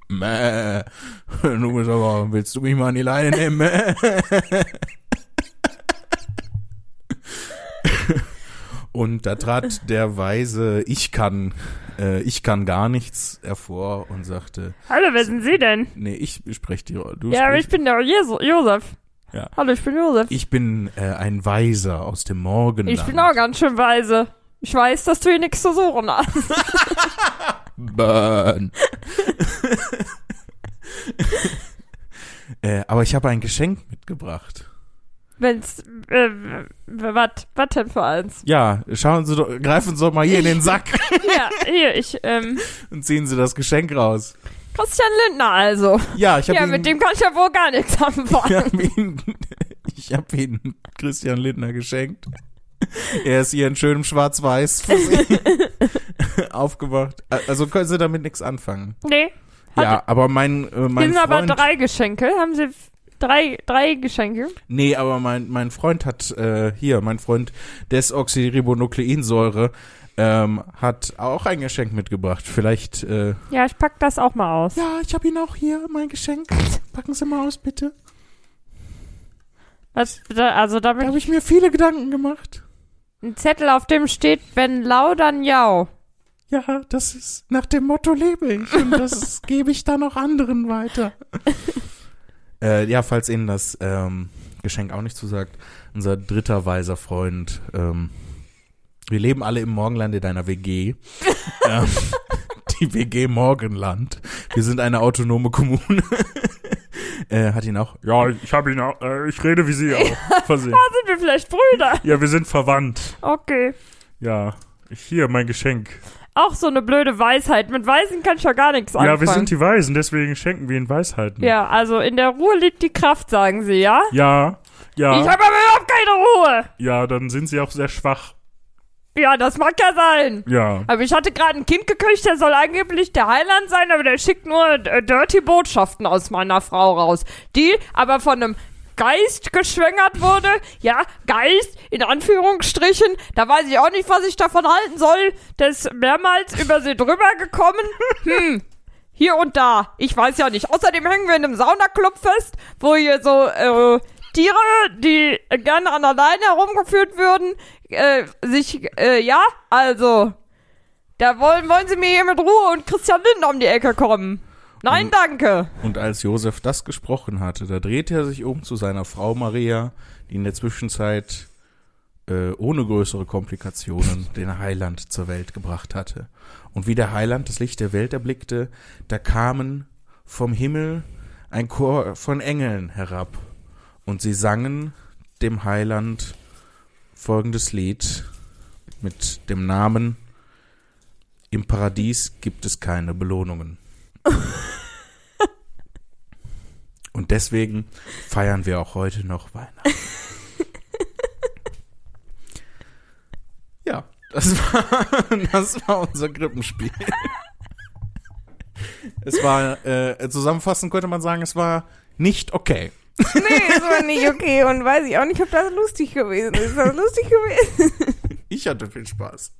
Mäh. Du bist aber, willst du mich mal an die Leine nehmen? Mäh. Und da trat der Weise, ich kann, äh, ich kann gar nichts hervor und sagte: Hallo, wer sind Sie denn? Nee, ich spreche die Rolle. Ja, aber ich bin der Jesu- Josef. Ja. Hallo, ich bin Josef. Ich bin äh, ein Weiser aus dem Morgenland. Ich bin auch ganz schön weise. Ich weiß, dass du hier nichts zu suchen hast. Burn. äh, aber ich habe ein Geschenk mitgebracht. Wenn's, äh, was, was denn für eins? Ja, schauen Sie doch, greifen Sie doch mal hier in den Sack. Ja, hier, ich, ähm. Und ziehen Sie das Geschenk raus. Christian Lindner also. Ja, ich hab ja, ihn, mit dem kann ich ja wohl gar nichts anfangen. Ich hab ihn, ihn Christian Lindner geschenkt. Er ist hier in schönem Schwarz-Weiß aufgewacht. Also können Sie damit nichts anfangen. Nee. Ja, aber mein, äh, mein Freund... Sind aber drei Geschenke, haben Sie... Drei, drei Geschenke? Nee, aber mein, mein Freund hat, äh, hier, mein Freund Desoxyribonukleinsäure ähm, hat auch ein Geschenk mitgebracht. Vielleicht, äh, ja, ich pack das auch mal aus. Ja, ich hab ihn auch hier, mein Geschenk. Packen Sie mal aus, bitte. Was, also damit... Da habe ich mir viele Gedanken gemacht. Ein Zettel, auf dem steht, wenn lau, dann jau. Ja, das ist, nach dem Motto lebe ich und das gebe ich dann auch anderen weiter. Äh, ja, falls Ihnen das ähm, Geschenk auch nicht zusagt, unser dritter weiser Freund. Ähm, wir leben alle im Morgenland in deiner W G. ähm, die W G Morgenland. Wir sind eine autonome Kommune. äh, hat ihn auch? Ja, ich habe ihn auch. Äh, ich rede wie Sie auch. Versehen. Ja, sind wir vielleicht Brüder? Ja, wir sind verwandt. Okay. Ja, hier mein Geschenk. Auch so eine blöde Weisheit. Mit Weisen kann ich ja gar nichts anfangen. Ja, wir sind die Weisen, deswegen schenken wir ihnen Weisheiten. Ja, also in der Ruhe liegt die Kraft, sagen sie, ja? Ja, ja. Ich habe aber überhaupt keine Ruhe. Ja, dann sind sie auch sehr schwach. Ja, das mag ja sein. Ja. Aber ich hatte gerade ein Kind gekriegt, der soll angeblich der Heiland sein, aber der schickt nur dirty Botschaften aus meiner Frau raus. Die aber von einem... Geist geschwängert wurde, ja, Geist, in Anführungsstrichen, da weiß ich auch nicht, was ich davon halten soll, der ist mehrmals über sie drüber gekommen, hm, hier und da, ich weiß ja nicht, außerdem hängen wir in einem Saunaclub fest, wo hier so, äh, Tiere, die gerne an der Leine herumgeführt würden, äh, sich, äh, ja, also, da wollen, wollen sie mir hier mit Ruhe und Christian Lindner um die Ecke kommen. Nein, und, danke. Und als Josef das gesprochen hatte, da drehte er sich um zu seiner Frau Maria, die in der Zwischenzeit äh, ohne größere Komplikationen den Heiland zur Welt gebracht hatte. Und wie der Heiland das Licht der Welt erblickte, da kamen vom Himmel ein Chor von Engeln herab. Und sie sangen dem Heiland folgendes Lied mit dem Namen Im Paradies gibt es keine Belohnungen. Und deswegen feiern wir auch heute noch Weihnachten. Ja, das war, das war unser Krippenspiel. Es war, äh, zusammenfassend könnte man sagen, es war nicht okay. Nee, es war nicht okay und weiß ich auch nicht, ob das lustig gewesen ist. Ist das lustig gewesen? Ich hatte viel Spaß.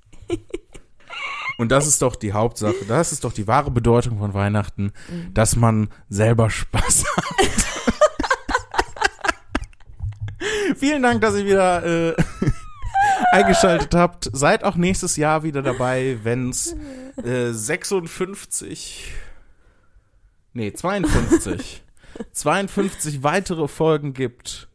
Und das ist doch die Hauptsache, das ist doch die wahre Bedeutung von Weihnachten, mhm. dass man selber Spaß hat. Vielen Dank, dass ihr wieder äh, eingeschaltet habt. Seid auch nächstes Jahr wieder dabei, wenn es äh, sechsundfünfzig, nee, zweiundfünfzig, zweiundfünfzig weitere Folgen gibt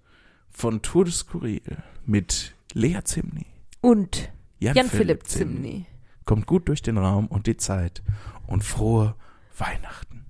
von Tour de Skurril mit Lea Zimny. Und Jan-Philipp Zimny. Kommt gut durch den Raum und die Zeit und frohe Weihnachten.